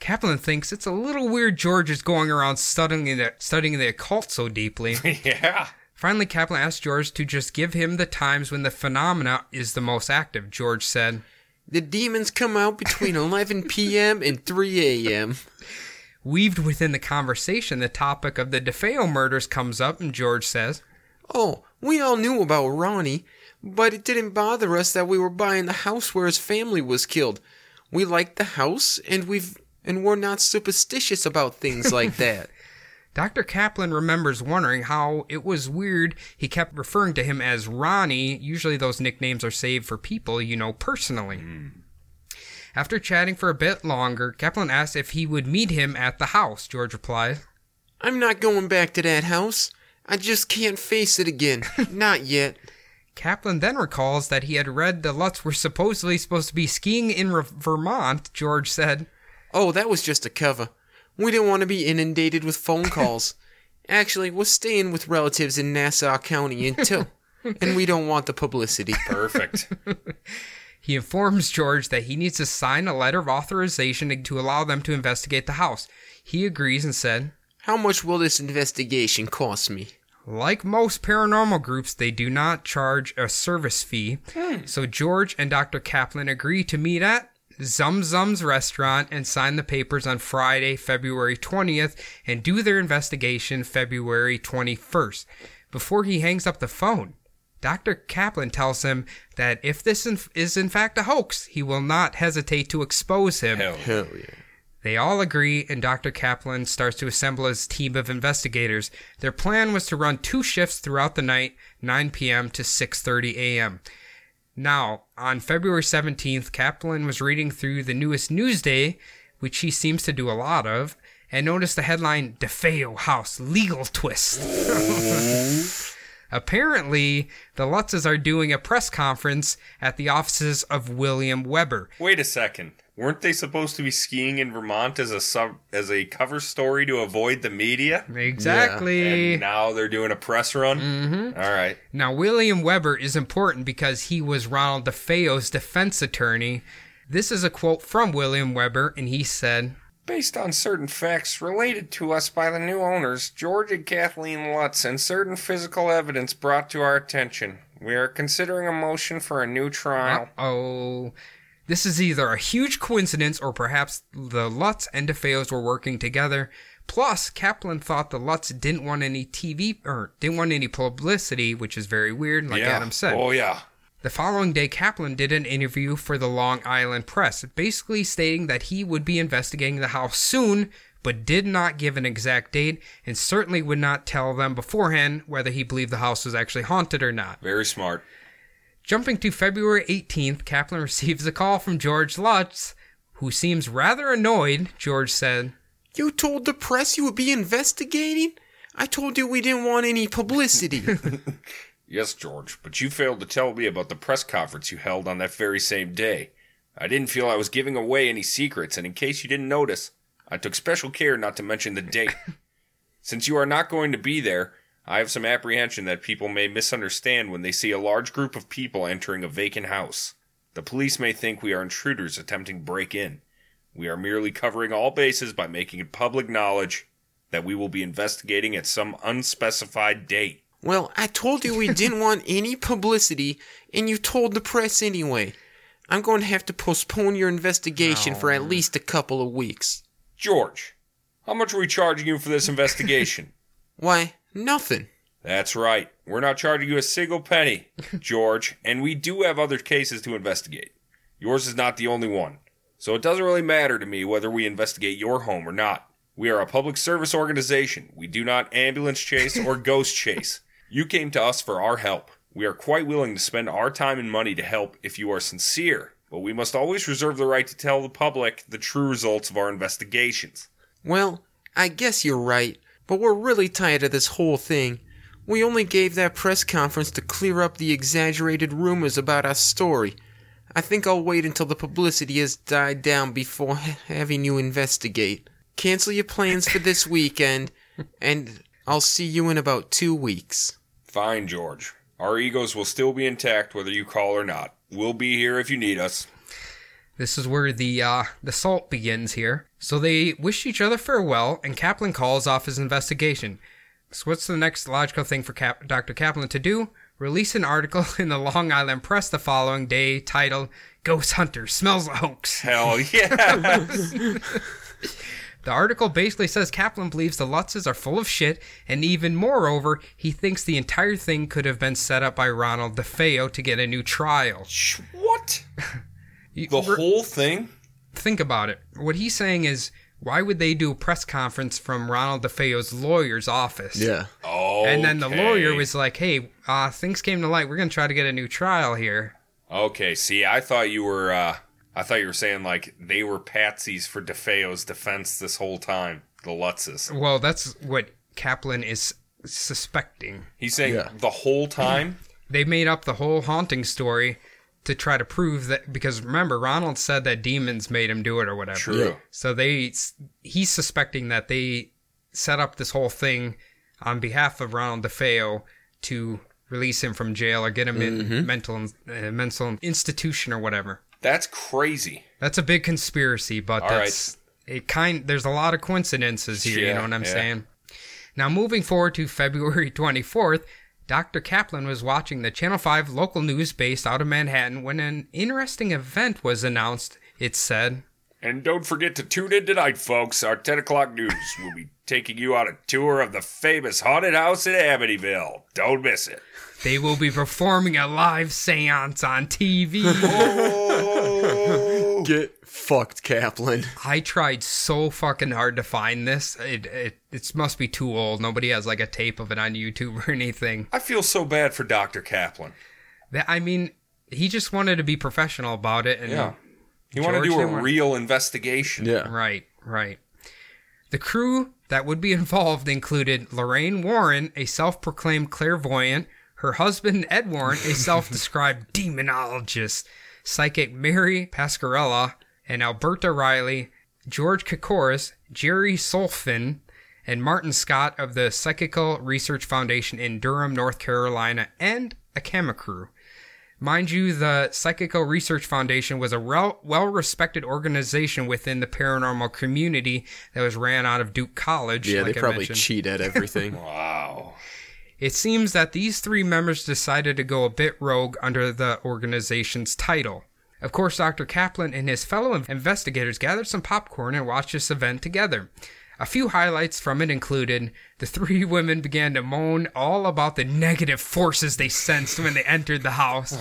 Kaplan thinks it's a little weird George is going around studying the, studying the occult so deeply. Yeah. Finally, Kaplan asked George to just give him the times when the phenomena is the most active. George said, The demons come out between eleven p.m. and three a.m. Weaved within the conversation, the topic of the DeFeo murders comes up, and George says, Oh, we all knew about Ronnie, but it didn't bother us that we were buying the house where his family was killed. We liked the house, and we've and we're not superstitious about things like that. Doctor Kaplan remembers wondering how it was weird he kept referring to him as Ronnie. Usually those nicknames are saved for people you know personally. Mm. After chatting for a bit longer, Kaplan asked if he would meet him at the house. George replied, "I'm not going back to that house. I just can't face it again. Not yet." Kaplan then recalls that he had read the Lutz were supposedly supposed to be skiing in Re- Vermont. George said, "Oh, that was just a cover. We didn't want to be inundated with phone calls. Actually, we're staying with relatives in Nassau County until, and we don't want the publicity." Perfect. He informs George that he needs to sign a letter of authorization to allow them to investigate the house. He agrees and said, "How much will this investigation cost me?" Like most paranormal groups, they do not charge a service fee. Hmm. So George and Doctor Kaplan agree to meet at Zum Zum's restaurant and sign the papers on Friday, February twentieth, and do their investigation February twenty-first. Before he hangs up the phone, Doctor Kaplan tells him that if this is in fact a hoax, he will not hesitate to expose him. Hell, hell yeah. They all agree, and Doctor Kaplan starts to assemble his team of investigators. Their plan was to run two shifts throughout the night, nine p.m. to six thirty a.m. Now, on February seventeenth, Kaplan was reading through the newest Newsday, which he seems to do a lot of, and noticed the headline, "DeFeo House Legal Twist." Apparently, the Lutzes are doing a press conference at the offices of William Weber. Wait a second. Weren't they supposed to be skiing in Vermont as a sub, as a cover story to avoid the media? Exactly. Yeah. And now they're doing a press run? Mm-hmm. All right. Now, William Weber is important because he was Ronald DeFeo's defense attorney. This is a quote from William Weber, and he said, "Based on certain facts related to us by the new owners, George and Kathleen Lutz, and certain physical evidence brought to our attention, we are considering a motion for a new trial." Uh-oh. This is either a huge coincidence or perhaps the Lutz and DeFeos were working together. Plus, Kaplan thought the Lutz didn't want any T V or didn't want any publicity, which is very weird, like yeah. Adam said. Oh, yeah. The following day, Kaplan did an interview for the Long Island Press, basically stating that he would be investigating the house soon, but did not give an exact date and certainly would not tell them beforehand whether he believed the house was actually haunted or not. Very smart. Jumping to February eighteenth, Kaplan receives a call from George Lutz, who seems rather annoyed. George said, "You told the press you would be investigating? I told you we didn't want any publicity." "Yes, George, but you failed to tell me about the press conference you held on that very same day. I didn't feel I was giving away any secrets, and in case you didn't notice, I took special care not to mention the date. Since you are not going to be there, I have some apprehension that people may misunderstand when they see a large group of people entering a vacant house. The police may think we are intruders attempting to break in. We are merely covering all bases by making it public knowledge that we will be investigating at some unspecified date." "Well, I told you we didn't want any publicity, and you told the press anyway. I'm going to have to postpone your investigation oh. for at least a couple of weeks." "George, how much are we charging you for this investigation?" "Why? Nothing." "That's right. We're not charging you a single penny, George, and we do have other cases to investigate. Yours is not the only one. So it doesn't really matter to me whether we investigate your home or not. We are a public service organization. We do not ambulance chase or ghost chase. You came to us for our help. We are quite willing to spend our time and money to help if you are sincere, but we must always reserve the right to tell the public the true results of our investigations." "Well, I guess you're right. But we're really tired of this whole thing. We only gave that press conference to clear up the exaggerated rumors about our story. I think I'll wait until the publicity has died down before ha- having you investigate. Cancel your plans for this weekend, and I'll see you in about two weeks. "Fine, George. Our egos will still be intact whether you call or not. We'll be here if you need us." This is where the uh, the salt begins here. So they wish each other farewell, and Kaplan calls off his investigation. So what's the next logical thing for Cap- Doctor Kaplan to do? Release an article in the Long Island Press the following day titled, "Ghost Hunter Smells a Hoax." Hell yeah. The article basically says Kaplan believes the Lutzes are full of shit, and even moreover, he thinks the entire thing could have been set up by Ronald DeFeo to get a new trial. What? You, the whole thing? Think about it. What he's saying is, why would they do a press conference from Ronald DeFeo's lawyer's office? Yeah. Oh. Okay. And then the lawyer was like, hey, uh, things came to light. We're going to try to get a new trial here. Okay. See, I thought you were, uh, I thought you were saying, like, they were patsies for DeFeo's defense this whole time, the Lutzes. Well, that's what Kaplan is suspecting. He's saying yeah. the whole time? They made up the whole haunting story to try to prove that, because remember, Ronald said that demons made him do it or whatever. True. So they, he's suspecting that they set up this whole thing on behalf of Ronald DeFeo to release him from jail or get him mm-hmm. in mental, uh, mental institution or whatever. That's crazy. That's a big conspiracy, but All that's right. it kind there's a lot of coincidences here, yeah, you know what I'm yeah. saying? Now, moving forward to February twenty-fourth, Doctor Kaplan was watching the Channel five local news based out of Manhattan when an interesting event was announced, it said. And don't forget to tune in tonight, folks. Our ten o'clock news will be taking you on a tour of the famous haunted house in Amityville. Don't miss it. They will be performing a live seance on T V. Oh. Get fucked, Kaplan. I tried so fucking hard to find this. It, it it must be too old. Nobody has like a tape of it on YouTube or anything. I feel so bad for Doctor Kaplan. That, I mean, he just wanted to be professional about it. And yeah. He George wanted to do a real wanted... investigation. Yeah. Right, right. The crew that would be involved included Lorraine Warren, a self-proclaimed clairvoyant, her husband, Ed Warren, a self-described demonologist, psychic Mary Pascarella, and Alberta Riley, George Kokoris, Jerry Solfin, and Martin Scott of the Psychical Research Foundation in Durham, North Carolina, and a camera crew. Mind you, the Psychical Research Foundation was a rel- well-respected organization within the paranormal community that was ran out of Duke College. Yeah, like they probably cheat at everything. Wow. It seems that these three members decided to go a bit rogue under the organization's title. Of course, Doctor Kaplan and his fellow investigators gathered some popcorn and watched this event together. A few highlights from it included, the three women began to moan all about the negative forces they sensed when they entered the house.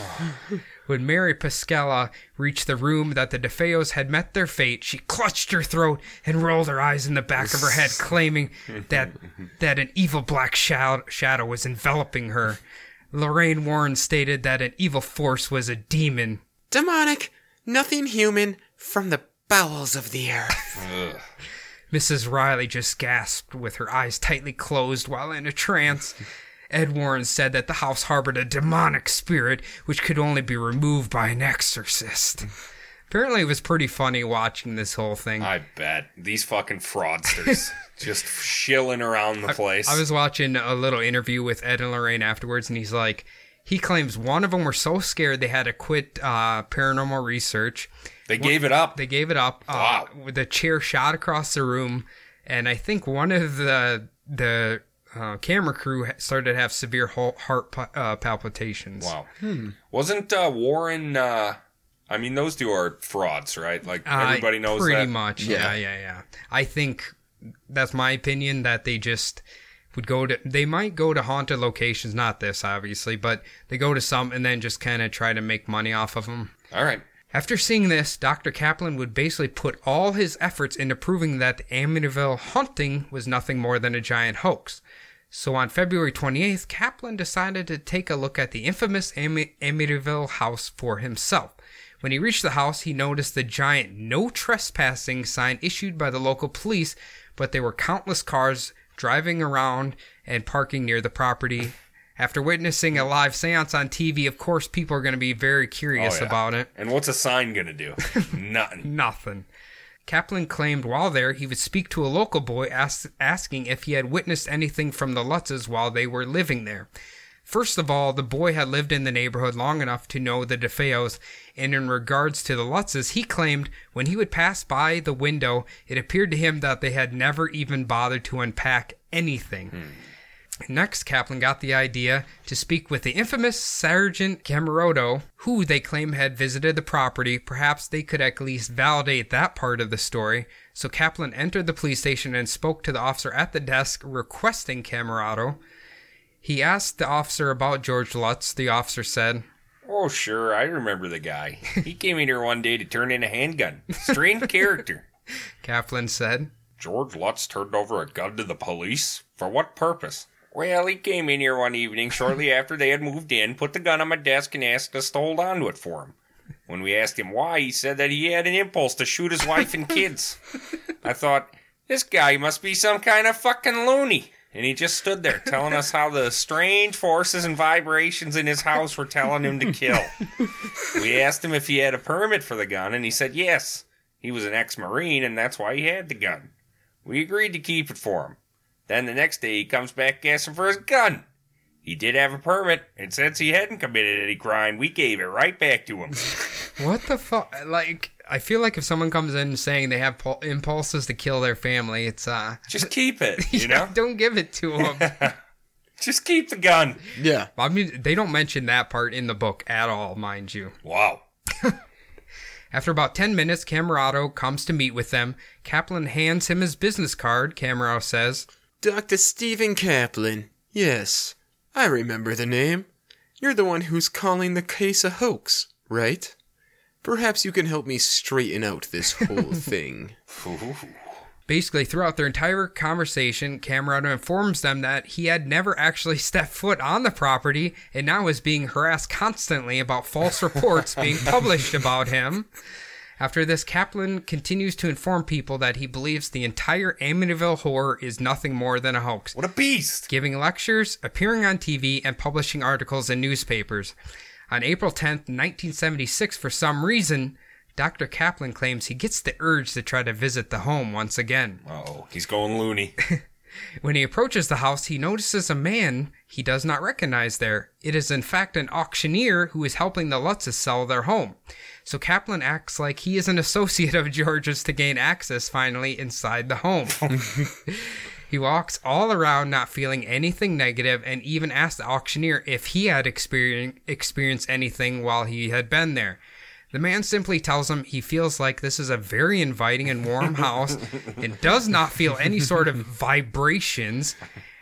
When Mary Pascala reached the room that the DeFeos had met their fate, she clutched her throat and rolled her eyes in the back of her head, claiming that that an evil black shadow, shadow was enveloping her. Lorraine Warren stated that an evil force was a demon. Demonic, nothing human, from the bowels of the earth. Missus Riley just gasped with her eyes tightly closed while in a trance. Ed Warren said that the house harbored a demonic spirit which could only be removed by an exorcist. Apparently it was pretty funny watching this whole thing. I bet. These fucking fraudsters just shilling around the place. I, I was watching a little interview with Ed and Lorraine afterwards, and he's like, he claims one of them were so scared they had to quit uh, paranormal research. They one, gave it up. They gave it up. Wow. Uh, the chair shot across the room, and I think one of the the uh, camera crew started to have severe heart pa- uh, palpitations. Wow. Hmm. Wasn't uh, Warren... Uh, I mean, those two are frauds, right? Like, everybody uh, knows pretty that. Pretty much, yeah. yeah, yeah, yeah. I think that's my opinion, that they just... would go to, they might go to haunted locations, not this obviously, but they go to some and then just kind of try to make money off of them. All right. After seeing this, Doctor Kaplan would basically put all his efforts into proving that the Amityville haunting was nothing more than a giant hoax. So on February twenty-eighth, Kaplan decided to take a look at the infamous Am- Amityville house for himself. When he reached the house, he noticed the giant no trespassing sign issued by the local police, but there were countless cars driving around and parking near the property. After witnessing a live seance on T V, of course, people are going to be very curious oh, yeah. about it. And what's a sign going to do? Nothing. Nothing. Kaplan claimed while there, he would speak to a local boy ask, asking if he had witnessed anything from the Lutzes while they were living there. First of all, the boy had lived in the neighborhood long enough to know the DeFeos, and in regards to the Lutzes, he claimed when he would pass by the window, it appeared to him that they had never even bothered to unpack anything. Hmm. Next, Kaplan got the idea to speak with the infamous Sergeant Cammaroto, who they claim had visited the property. Perhaps they could at least validate that part of the story. So Kaplan entered the police station and spoke to the officer at the desk requesting Cammaroto. He asked the officer about George Lutz. The officer said, "Oh, sure, I remember the guy. He came in here one day to turn in a handgun. Strange character." Kaplan said, "George Lutz turned over a gun to the police? For what purpose?" "Well, he came in here one evening shortly after they had moved in, put the gun on my desk, and asked us to hold on to it for him. When we asked him why, he said that he had an impulse to shoot his wife and kids. I thought, this guy must be some kind of fucking loony. And he just stood there telling us how the strange forces and vibrations in his house were telling him to kill. We asked him if he had a permit for the gun, and he said yes. He was an ex-Marine, and that's why he had the gun. We agreed to keep it for him. Then the next day, he comes back asking for his gun. He did have a permit, and since he hadn't committed any crime, we gave it right back to him. What the fuck? Like, I feel like if someone comes in saying they have pul- impulses to kill their family, it's, uh... just keep it, you know? Don't give it to them. Just keep the gun. Yeah. I mean, they don't mention that part in the book at all, mind you. Wow. After about ten minutes, Cammaroto comes to meet with them. Kaplan hands him his business card. Cammaroto says, Doctor Stephen Kaplan. Yes, I remember the name. You're the one who's calling the case a hoax, right? Perhaps you can help me straighten out this whole thing. Basically, throughout their entire conversation, Cammaroto informs them that he had never actually stepped foot on the property and now is being harassed constantly about false reports being published about him. After this, Kaplan continues to inform people that he believes the entire Amityville horror is nothing more than a hoax. What a beast! Giving lectures, appearing on T V, and publishing articles in newspapers. On April tenth, nineteen seventy-six, for some reason, Doctor Kaplan claims he gets the urge to try to visit the home once again. Uh-oh, he's going loony. When he approaches the house, he notices a man he does not recognize there. It is, in fact, an auctioneer who is helping the Lutzes sell their home. So Kaplan acts like he is an associate of George's to gain access, finally, inside the home. He walks all around not feeling anything negative and even asks the auctioneer if he had experience, experienced anything while he had been there. The man simply tells him he feels like this is a very inviting and warm house and does not feel any sort of vibrations.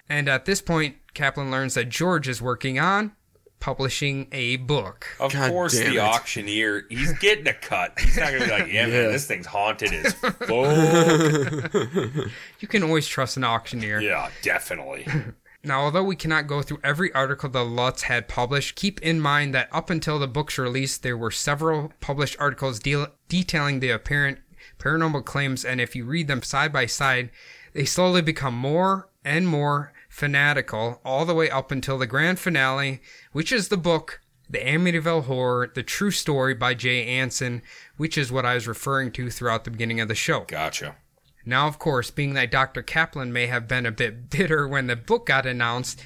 And at this point, Kaplan learns that George is working on publishing a book. Of God course, the it. auctioneer, he's getting a cut. He's not going to be like, yeah, yeah, man, this thing's haunted as fuck. You can always trust an auctioneer. Yeah, definitely. Now, although we cannot go through every article the Lutz had published, keep in mind that up until the book's release, there were several published articles de- detailing the apparent paranormal claims, and if you read them side by side, they slowly become more and more fanatical, all the way up until the grand finale, which is the book, The Amityville Horror, The True Story by Jay Anson, which is what I was referring to throughout the beginning of the show. Gotcha. Now, of course, being that Doctor Kaplan may have been a bit bitter when the book got announced,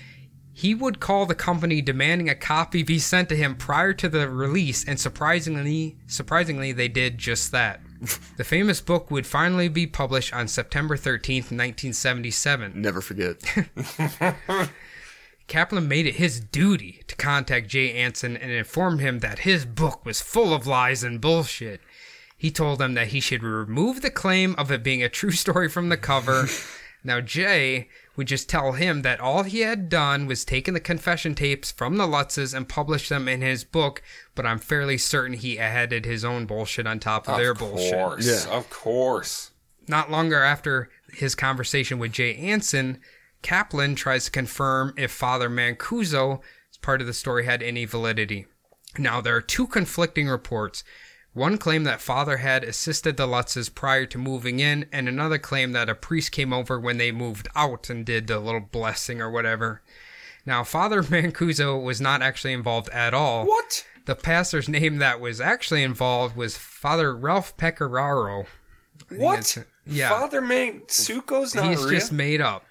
he would call the company demanding a copy be sent to him prior to the release, and surprisingly, surprisingly, they did just that. The famous book would finally be published on September thirteenth, nineteen seventy-seven. Never forget. Kaplan made it his duty to contact Jay Anson and inform him that his book was full of lies and bullshit. He told them that he should remove the claim of it being a true story from the cover. Now, Jay would just tell him that all he had done was taken the confession tapes from the Lutzes and published them in his book, but I'm fairly certain he added his own bullshit on top of, of their course. bullshit. Yeah. Of course. Not longer after his conversation with Jay Anson, Kaplan tries to confirm if Father Mancuso's part of the story had any validity. Now, there are two conflicting reports. One claimed that Father had assisted the Lutzes prior to moving in, and another claimed that a priest came over when they moved out and did the little blessing or whatever. Now, Father Mancuso was not actually involved at all. What? The pastor's name that was actually involved was Father Ralph Pecoraro. What? Yeah. Father Mancuso's not real? He's just made up.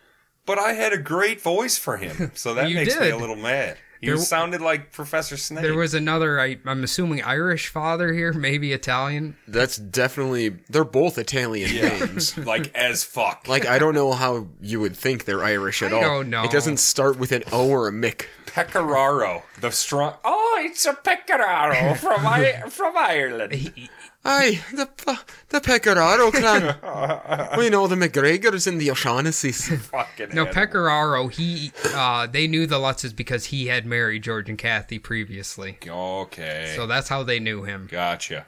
But I had a great voice for him, so that makes did. me a little mad. You sounded like Professor Snape. There was another, I, I'm assuming, Irish father here, maybe Italian. That's definitely, they're both Italian yeah. names. Like, as fuck. Like, I don't know how you would think they're Irish at I all. I don't know. It doesn't start with an O or a Mick. Pecoraro, the strong, oh, it's a Pecoraro from, I, from Ireland. Aye, the, the Pecoraro clan. We know the McGregors and the O'Shaughnessy's. Fucking no, animal. Pecoraro, he, uh, they knew the Lutzes because he had married George and Kathy previously. Okay. So that's how they knew him. Gotcha.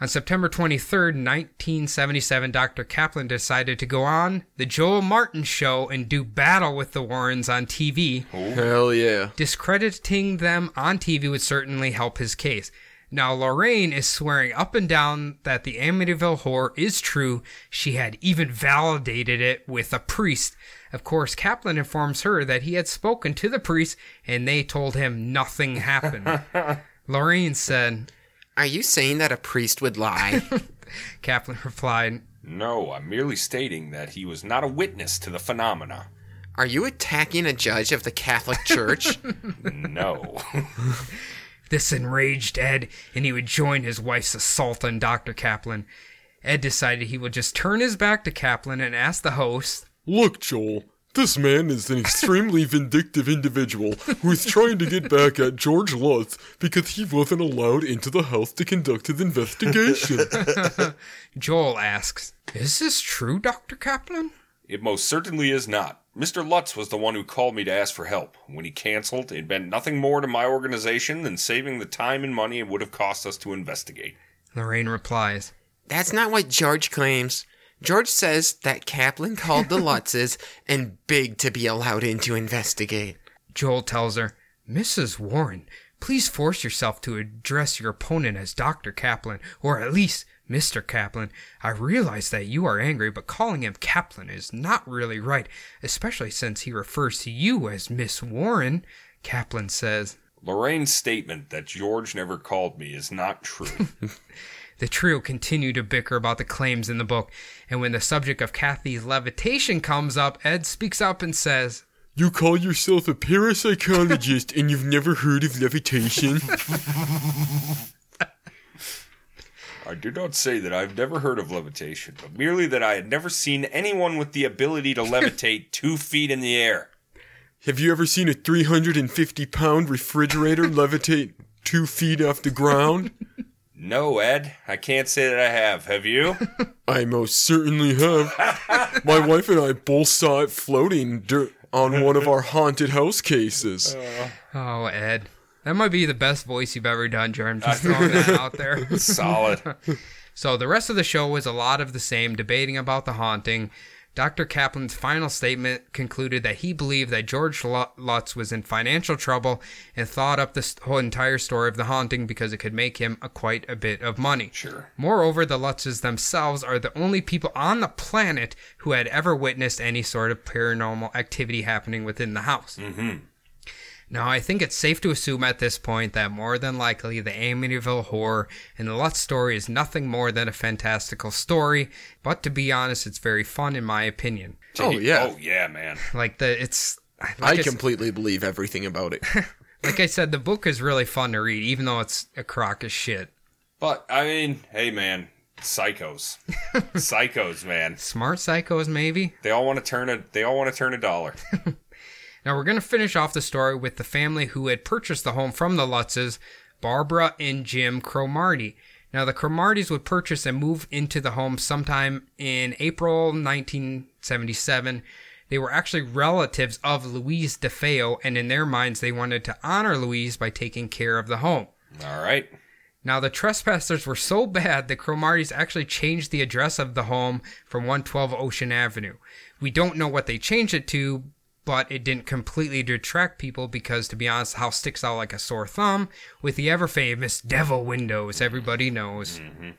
On September twenty-third, nineteen seventy-seven, Doctor Kaplan decided to go on The Joel Martin Show and do battle with the Warrens on T V. Oh. Hell yeah. Discrediting them on T V would certainly help his case. Now, Lorraine is swearing up and down that the Amityville horror is true. She had even validated it with a priest. Of course, Kaplan informs her that he had spoken to the priest, and they told him nothing happened. Lorraine said, "Are you saying that a priest would lie?" Kaplan replied, "No, I'm merely stating that he was not a witness to the phenomena." "Are you attacking a judge of the Catholic Church?" "No." This enraged Ed, and he would join his wife's assault on Doctor Kaplan. Ed decided he would just turn his back to Kaplan and ask the host, "Look, Joel, this man is an extremely vindictive individual who is trying to get back at George Lutz because he wasn't allowed into the house to conduct his investigation." Joel asks, "Is this true, Doctor Kaplan?" "It most certainly is not. Mister Lutz was the one who called me to ask for help. When he canceled, it meant nothing more to my organization than saving the time and money it would have cost us to investigate." Lorraine replies, "That's not what George claims. George says that Kaplan called the Lutzes and begged to be allowed in to investigate." Joel tells her, "Missus Warren, please force yourself to address your opponent as Doctor Kaplan, or at least Mister Kaplan. I realize that you are angry, but calling him Kaplan is not really right, especially since he refers to you as Miss Warren," Kaplan says. "Lorraine's statement that George never called me is not true." The trio continue to bicker about the claims in the book, and when the subject of Kathy's levitation comes up, Ed speaks up and says, "You call yourself a parapsychologist and you've never heard of levitation?" "I do not say that I've never heard of levitation, but merely that I had never seen anyone with the ability to levitate two feet in the air." "Have you ever seen a three hundred fifty pound refrigerator levitate two feet off the ground?" "No, Ed. I can't say that I have. Have you?" "I most certainly have. My wife and I both saw it floating dur- on one of our haunted house cases." Uh, oh, Ed. That might be the best voice you've ever done, Jordan. Just throwing that out there. Solid. So the rest of the show was a lot of the same, debating about the haunting. Doctor Kaplan's final statement concluded that he believed that George Lutz was in financial trouble and thought up the whole entire story of the haunting because it could make him a quite a bit of money. Sure. Moreover, the Lutzes themselves are the only people on the planet who had ever witnessed any sort of paranormal activity happening within the house. Mm-hmm. Now, I think it's safe to assume at this point that more than likely the Amityville horror and the Lutz story is nothing more than a fantastical story, but to be honest, it's very fun in my opinion. Oh, yeah. Oh, yeah, man. Like, the it's... Like I it's, completely believe everything about it. Like I said, the book is really fun to read, even though it's a crock of shit. But, I mean, hey, man, psychos. Psychos, man. Smart psychos, maybe? They all want to turn a. They all want to turn a dollar. Now, we're going to finish off the story with the family who had purchased the home from the Lutzes, Barbara and Jim Cromartie. Now, the Cromarties would purchase and move into the home sometime in April nineteen seventy-seven. They were actually relatives of Louise DeFeo, and in their minds, they wanted to honor Louise by taking care of the home. All right. Now, the trespassers were so bad that Cromarties actually changed the address of the home from one twelve Ocean Avenue. We don't know what they changed it to, but it didn't completely detract people because, to be honest, the house sticks out like a sore thumb with the ever-famous devil windows everybody knows. Mm-hmm.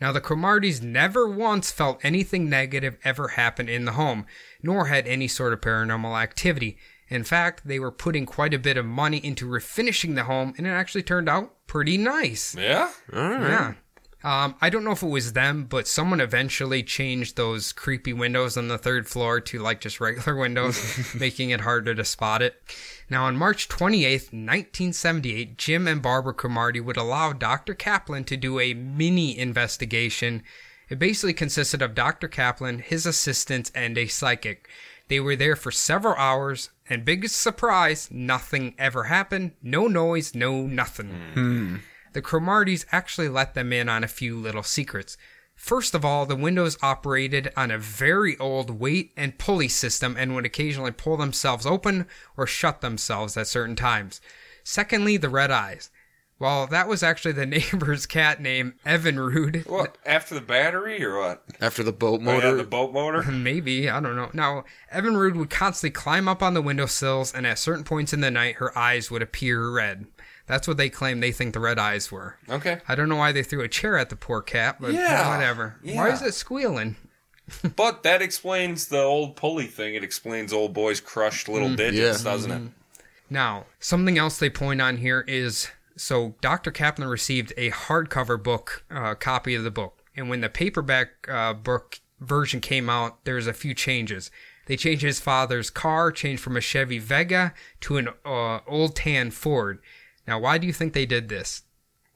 Now, the Cromarties never once felt anything negative ever happen in the home, nor had any sort of paranormal activity. In fact, they were putting quite a bit of money into refinishing the home, and it actually turned out pretty nice. Yeah? All right. Yeah. Um, I don't know if it was them, but someone eventually changed those creepy windows on the third floor to, like, just regular windows, making it harder to spot it. Now, on March twenty-eighth, nineteen seventy-eight, Jim and Barbara Cromartie would allow Doctor Kaplan to do a mini investigation. It basically consisted of Doctor Kaplan, his assistants, and a psychic. They were there for several hours, and biggest surprise, nothing ever happened. No noise, no nothing. Hmm. The Cromarties actually let them in on a few little secrets. First of all, the windows operated on a very old weight and pulley system and would occasionally pull themselves open or shut themselves at certain times. Secondly, the red eyes. Well, that was actually the neighbor's cat named Evinrude. What, after the battery or what? After the boat motor? Oh, yeah, the boat motor? Maybe, I don't know. Now, Evinrude would constantly climb up on the windowsills, and at certain points in the night, her eyes would appear red. That's what they claim they think the red eyes were. Okay. I don't know why they threw a chair at the poor cat, but yeah. whatever. Yeah. Why is it squealing? But that explains the old pulley thing. It explains old boys crushed little mm, digits, yeah. doesn't mm. it? Now, something else they point on here is, so Doctor Kaplan received a hardcover book, uh, copy of the book. And when the paperback uh, book version came out, there was a few changes. They changed his father's car, changed from a Chevy Vega to an uh, old tan Ford. Now, why do you think they did this?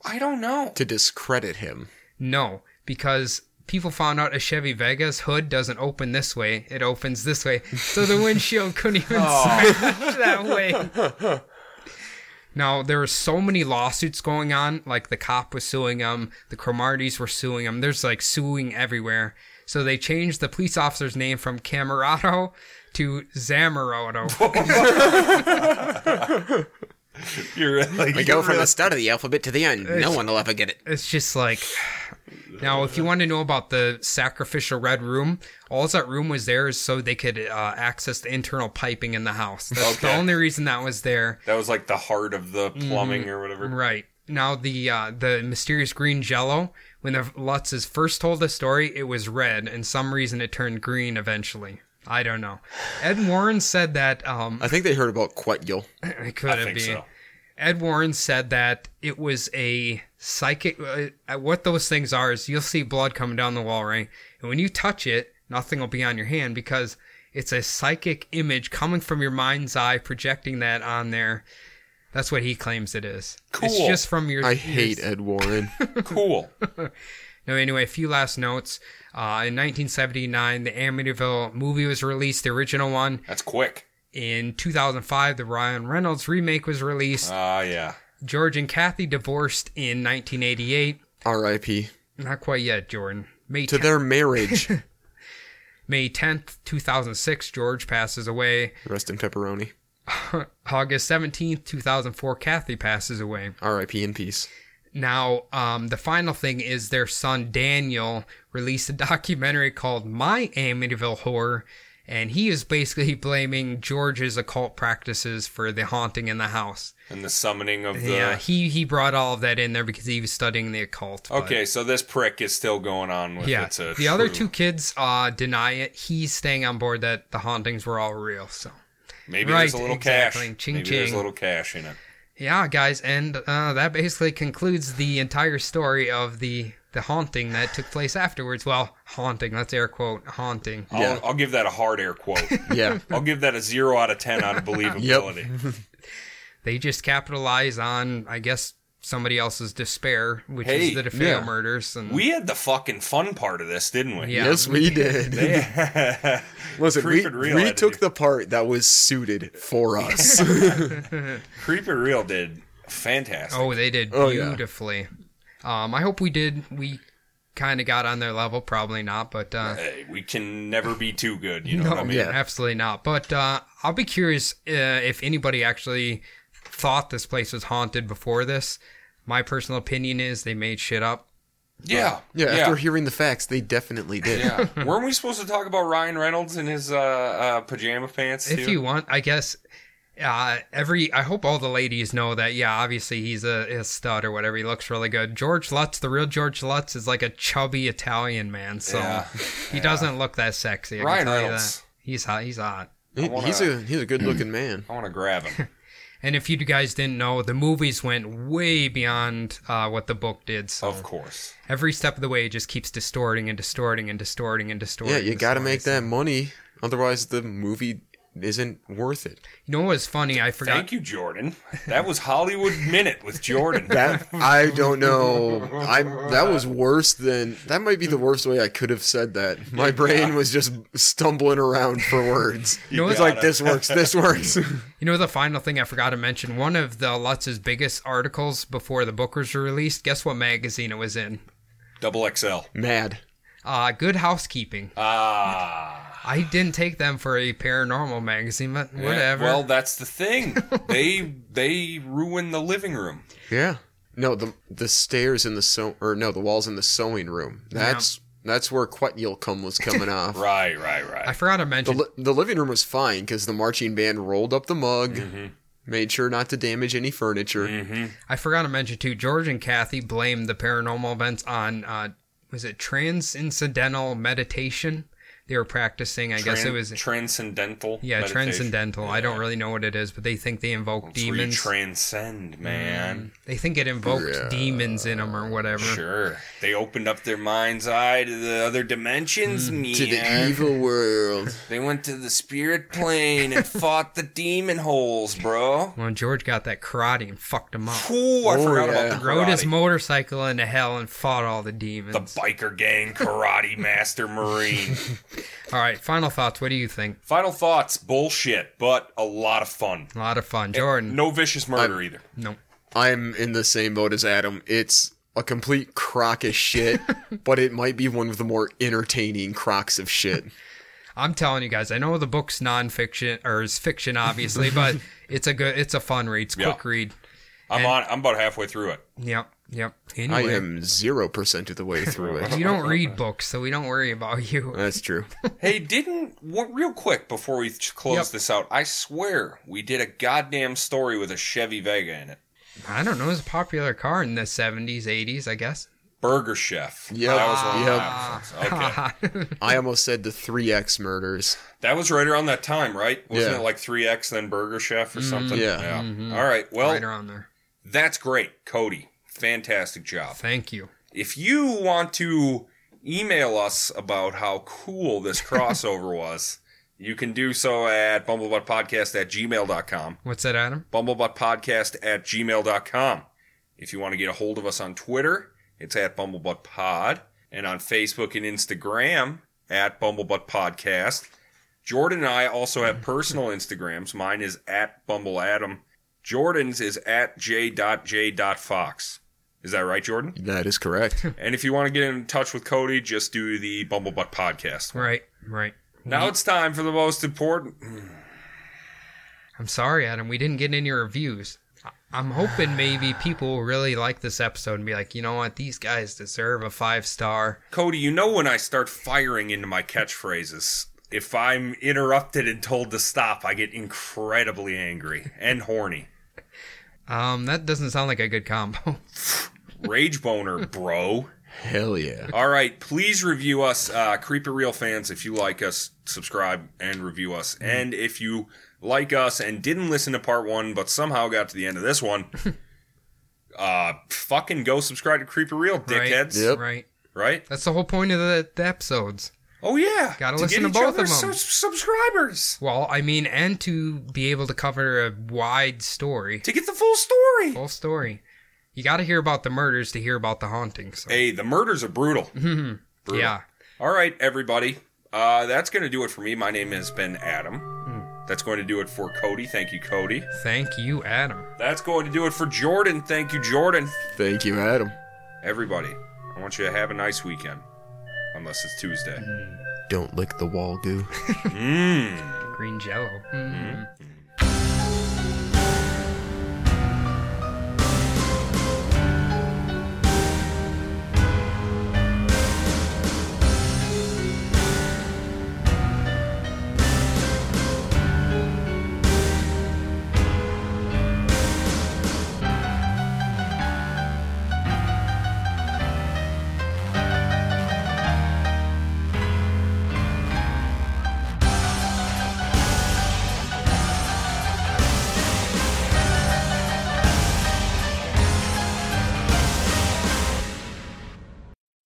I don't know. To discredit him. No, because people found out a Chevy Vega's hood doesn't open this way. It opens this way. So the windshield couldn't even oh. that way. Now, there were so many lawsuits going on. Like, the cop was suing them. The Cromarties were suing them. There's, like, suing everywhere. So they changed the police officer's name from Cammaroto to Zammaroto. You're like, we go from the start of the alphabet to the end. No one will ever get it. It's just like... Now, if you want to know about the sacrificial red room, all that room was there is so they could uh, access the internal piping in the house. That's okay. The only reason that was there. That was like the heart of the plumbing mm, or whatever. Right. Now, the uh, the mysterious green jello, when the Lutzes first told the story, it was red, and some reason it turned green eventually. I don't know. Ed Warren said that... Um, I think they heard about Quetyl. It could have been. I think so. Ed Warren said that it was a psychic... Uh, what those things are is you'll see blood coming down the wall, right? And when you touch it, nothing will be on your hand because it's a psychic image coming from your mind's eye, projecting that on there. That's what he claims it is. Cool. It's just from your... I hate Ed Warren. Cool. No, anyway, a few last notes. Uh, in nineteen seventy-nine, the Amityville movie was released, the original one. That's quick. In two thousand five, the Ryan Reynolds remake was released. Ah, uh, yeah. George and Kathy divorced in nineteen eighty-eight. R I P Not quite yet, Jordan. May to tenth. Their marriage. May tenth, two thousand six, George passes away. Rest in pepperoni. August seventeenth, two thousand four, Kathy passes away. R I P in peace. Now, um, the final thing is their son, Daniel, released a documentary called My Amityville Horror, and he is basically blaming George's occult practices for the haunting in the house. And the summoning of the... Yeah, he, he brought all of that in there because he was studying the occult. Okay, but... so this prick is still going on with yeah, it. Yeah, the true... other two kids uh, deny it. He's staying on board that the hauntings were all real, so... Maybe right, there's a little exactly. cash. Ching, Maybe ching. There's a little cash in it. Yeah, guys, and uh, that basically concludes the entire story of the, the haunting that took place afterwards. Well, haunting, let's air quote, haunting. I'll, yeah. I'll give that a hard air quote. Yeah. I'll give that a zero out of ten out of believability. Yep. They just capitalize on, I guess, somebody else's despair, which hey, is the DeFeo yeah. murders. And... We had the fucking fun part of this, didn't we? Yeah. Yes, we did. They... Listen, Creep we, Real we took do. the part that was suited for us. Creep It Real did fantastic. Oh, they did oh, beautifully. Yeah. Um, I hope we did. We kind of got on their level. Probably not, but... Uh, hey, we can never be too good, you know no, what I mean? Yeah. Absolutely not. But uh, I'll be curious uh, if anybody actually thought this place was haunted before this. My personal opinion is they made shit up. Yeah. yeah. Yeah. After hearing the facts, they definitely did. Yeah. Weren't we supposed to talk about Ryan Reynolds and his uh, uh, pajama pants, too? If you want, I guess. Uh, every I hope all the ladies know that, yeah, obviously he's a, a stud or whatever. He looks really good. George Lutz, the real George Lutz, is like a chubby Italian man, so yeah. he yeah. doesn't look that sexy. I Ryan Reynolds. He's hot. He's hot. He, wanna, he's, a, he's a good-looking man. I want to grab him. And if you guys didn't know, the movies went way beyond uh, what the book did. So of course. Every step of the way, it just keeps distorting and distorting and distorting and distorting. Yeah, you got to make that money. Otherwise, the movie isn't worth it. You know what's funny? I forgot. Thank you, Jordan. That was Hollywood Minute with Jordan. That, I don't know. I That was worse than... That might be the worst way I could have said that. My brain was just stumbling around for words. You know, it's like, this works, this works. You know, the final thing I forgot to mention, one of the Lutz's biggest articles before the book was released, guess what magazine it was in? Double X L. Mad. Uh, Good Housekeeping. Ah... I didn't take them for a paranormal magazine, but whatever. Yeah, well, that's the thing. they they ruin the living room. Yeah. No, the the stairs in the sew or no, the walls in the sewing room. That's yeah. that's where Quetyilcum was coming off. Right, right, right. I forgot to mention the, the living room was fine because the marching band rolled up the mug. Mm-hmm. Made sure not to damage any furniture. Mm-hmm. I forgot to mention, too, George and Kathy blamed the paranormal events on, uh, was it transcendental meditation? They were practicing, I Tran- guess it was... Transcendental Yeah, meditation. transcendental. Yeah. I don't really know what it is, but they think they invoke That's demons. Where you transcend, man. Mm. They think it invoked yeah. demons in them or whatever. Sure. They opened up their mind's eye to the other dimensions, mm. man. To the evil world. They went to the spirit plane and fought the demon holes, bro. Well, George got that karate and fucked him up. Ooh, I oh, forgot yeah. about the karate. Rode his motorcycle into hell and fought all the demons. The biker gang karate master marine. All right, final thoughts. What do you think? Final thoughts, bullshit, but a lot of fun. A lot of fun. Jordan. And no vicious murder I'm, either. No. I'm in the same boat as Adam. It's a complete crock of shit, but it might be one of the more entertaining crocks of shit. I'm telling you guys, I know the book's non-fiction, or is fiction, obviously, but it's a good, it's a fun read. It's a yeah. quick read. I'm and, on. I'm about halfway through it. Yep. Yep. Anyway. I am zero percent of the way through it. You don't read books, so we don't worry about you. That's true. Hey, didn't... What, real quick, before we close yep. this out, I swear we did a goddamn story with a Chevy Vega in it. I don't know. It was a popular car in the seventies, eighties, I guess. Burger Chef. Yeah. That was one yep. Okay. I almost said the three X murders. That was right around that time, right? Wasn't yeah. it like three X, then Burger Chef or mm, something? Yeah. yeah. Mm-hmm. All right, well... Right around there. That's great, Cody. Fantastic job. Thank you. If you want to email us about how cool this crossover was, you can do so at bumblebutt podcast at gmail dot com. What's that, Adam? bumblebutt podcast at gmail dot com. If you want to get a hold of us on Twitter, it's at bumblebuttpod. And on Facebook and Instagram, at bumblebuttpodcast. Jordan and I also have personal Instagrams. Mine is at bumbleadam. Jordan's is at j.j.fox. Is that right, Jordan? That is correct. And if you want to get in touch with Cody, just do the Bumblebutt podcast. Right, right. Now we... it's time for the most important... I'm sorry, Adam. We didn't get any reviews. I'm hoping maybe people will really like this episode and be like, you know what? These guys deserve a five-star. Cody, you know when I start firing into my catchphrases... If I'm interrupted and told to stop, I get incredibly angry and horny. Um, that doesn't sound like a good combo. Rage boner, bro. Hell yeah. All right, please review us, uh, Creep It Real fans. If you like us, subscribe and review us. Mm. And if you like us and didn't listen to part one but somehow got to the end of this one, uh, fucking go subscribe to Creep It Real, dickheads. Right, yep. right. Right? That's the whole point of the, the episodes. Oh, yeah. Got to listen to both of them. Su- subscribers. Well, I mean, and to be able to cover a wide story. To get the full story. Full story. You got to hear about the murders to hear about the hauntings. So. Hey, the murders are brutal. Mm-hmm. brutal. Yeah. All right, everybody. Uh, that's going to do it for me. My name has been Adam. Mm. That's going to do it for Cody. Thank you, Cody. Thank you, Adam. That's going to do it for Jordan. Thank you, Jordan. Thank you, Adam. Everybody, I want you to have a nice weekend. Unless it's Tuesday. Don't lick the wall, goo. mm. Green jello. Mm. Mm.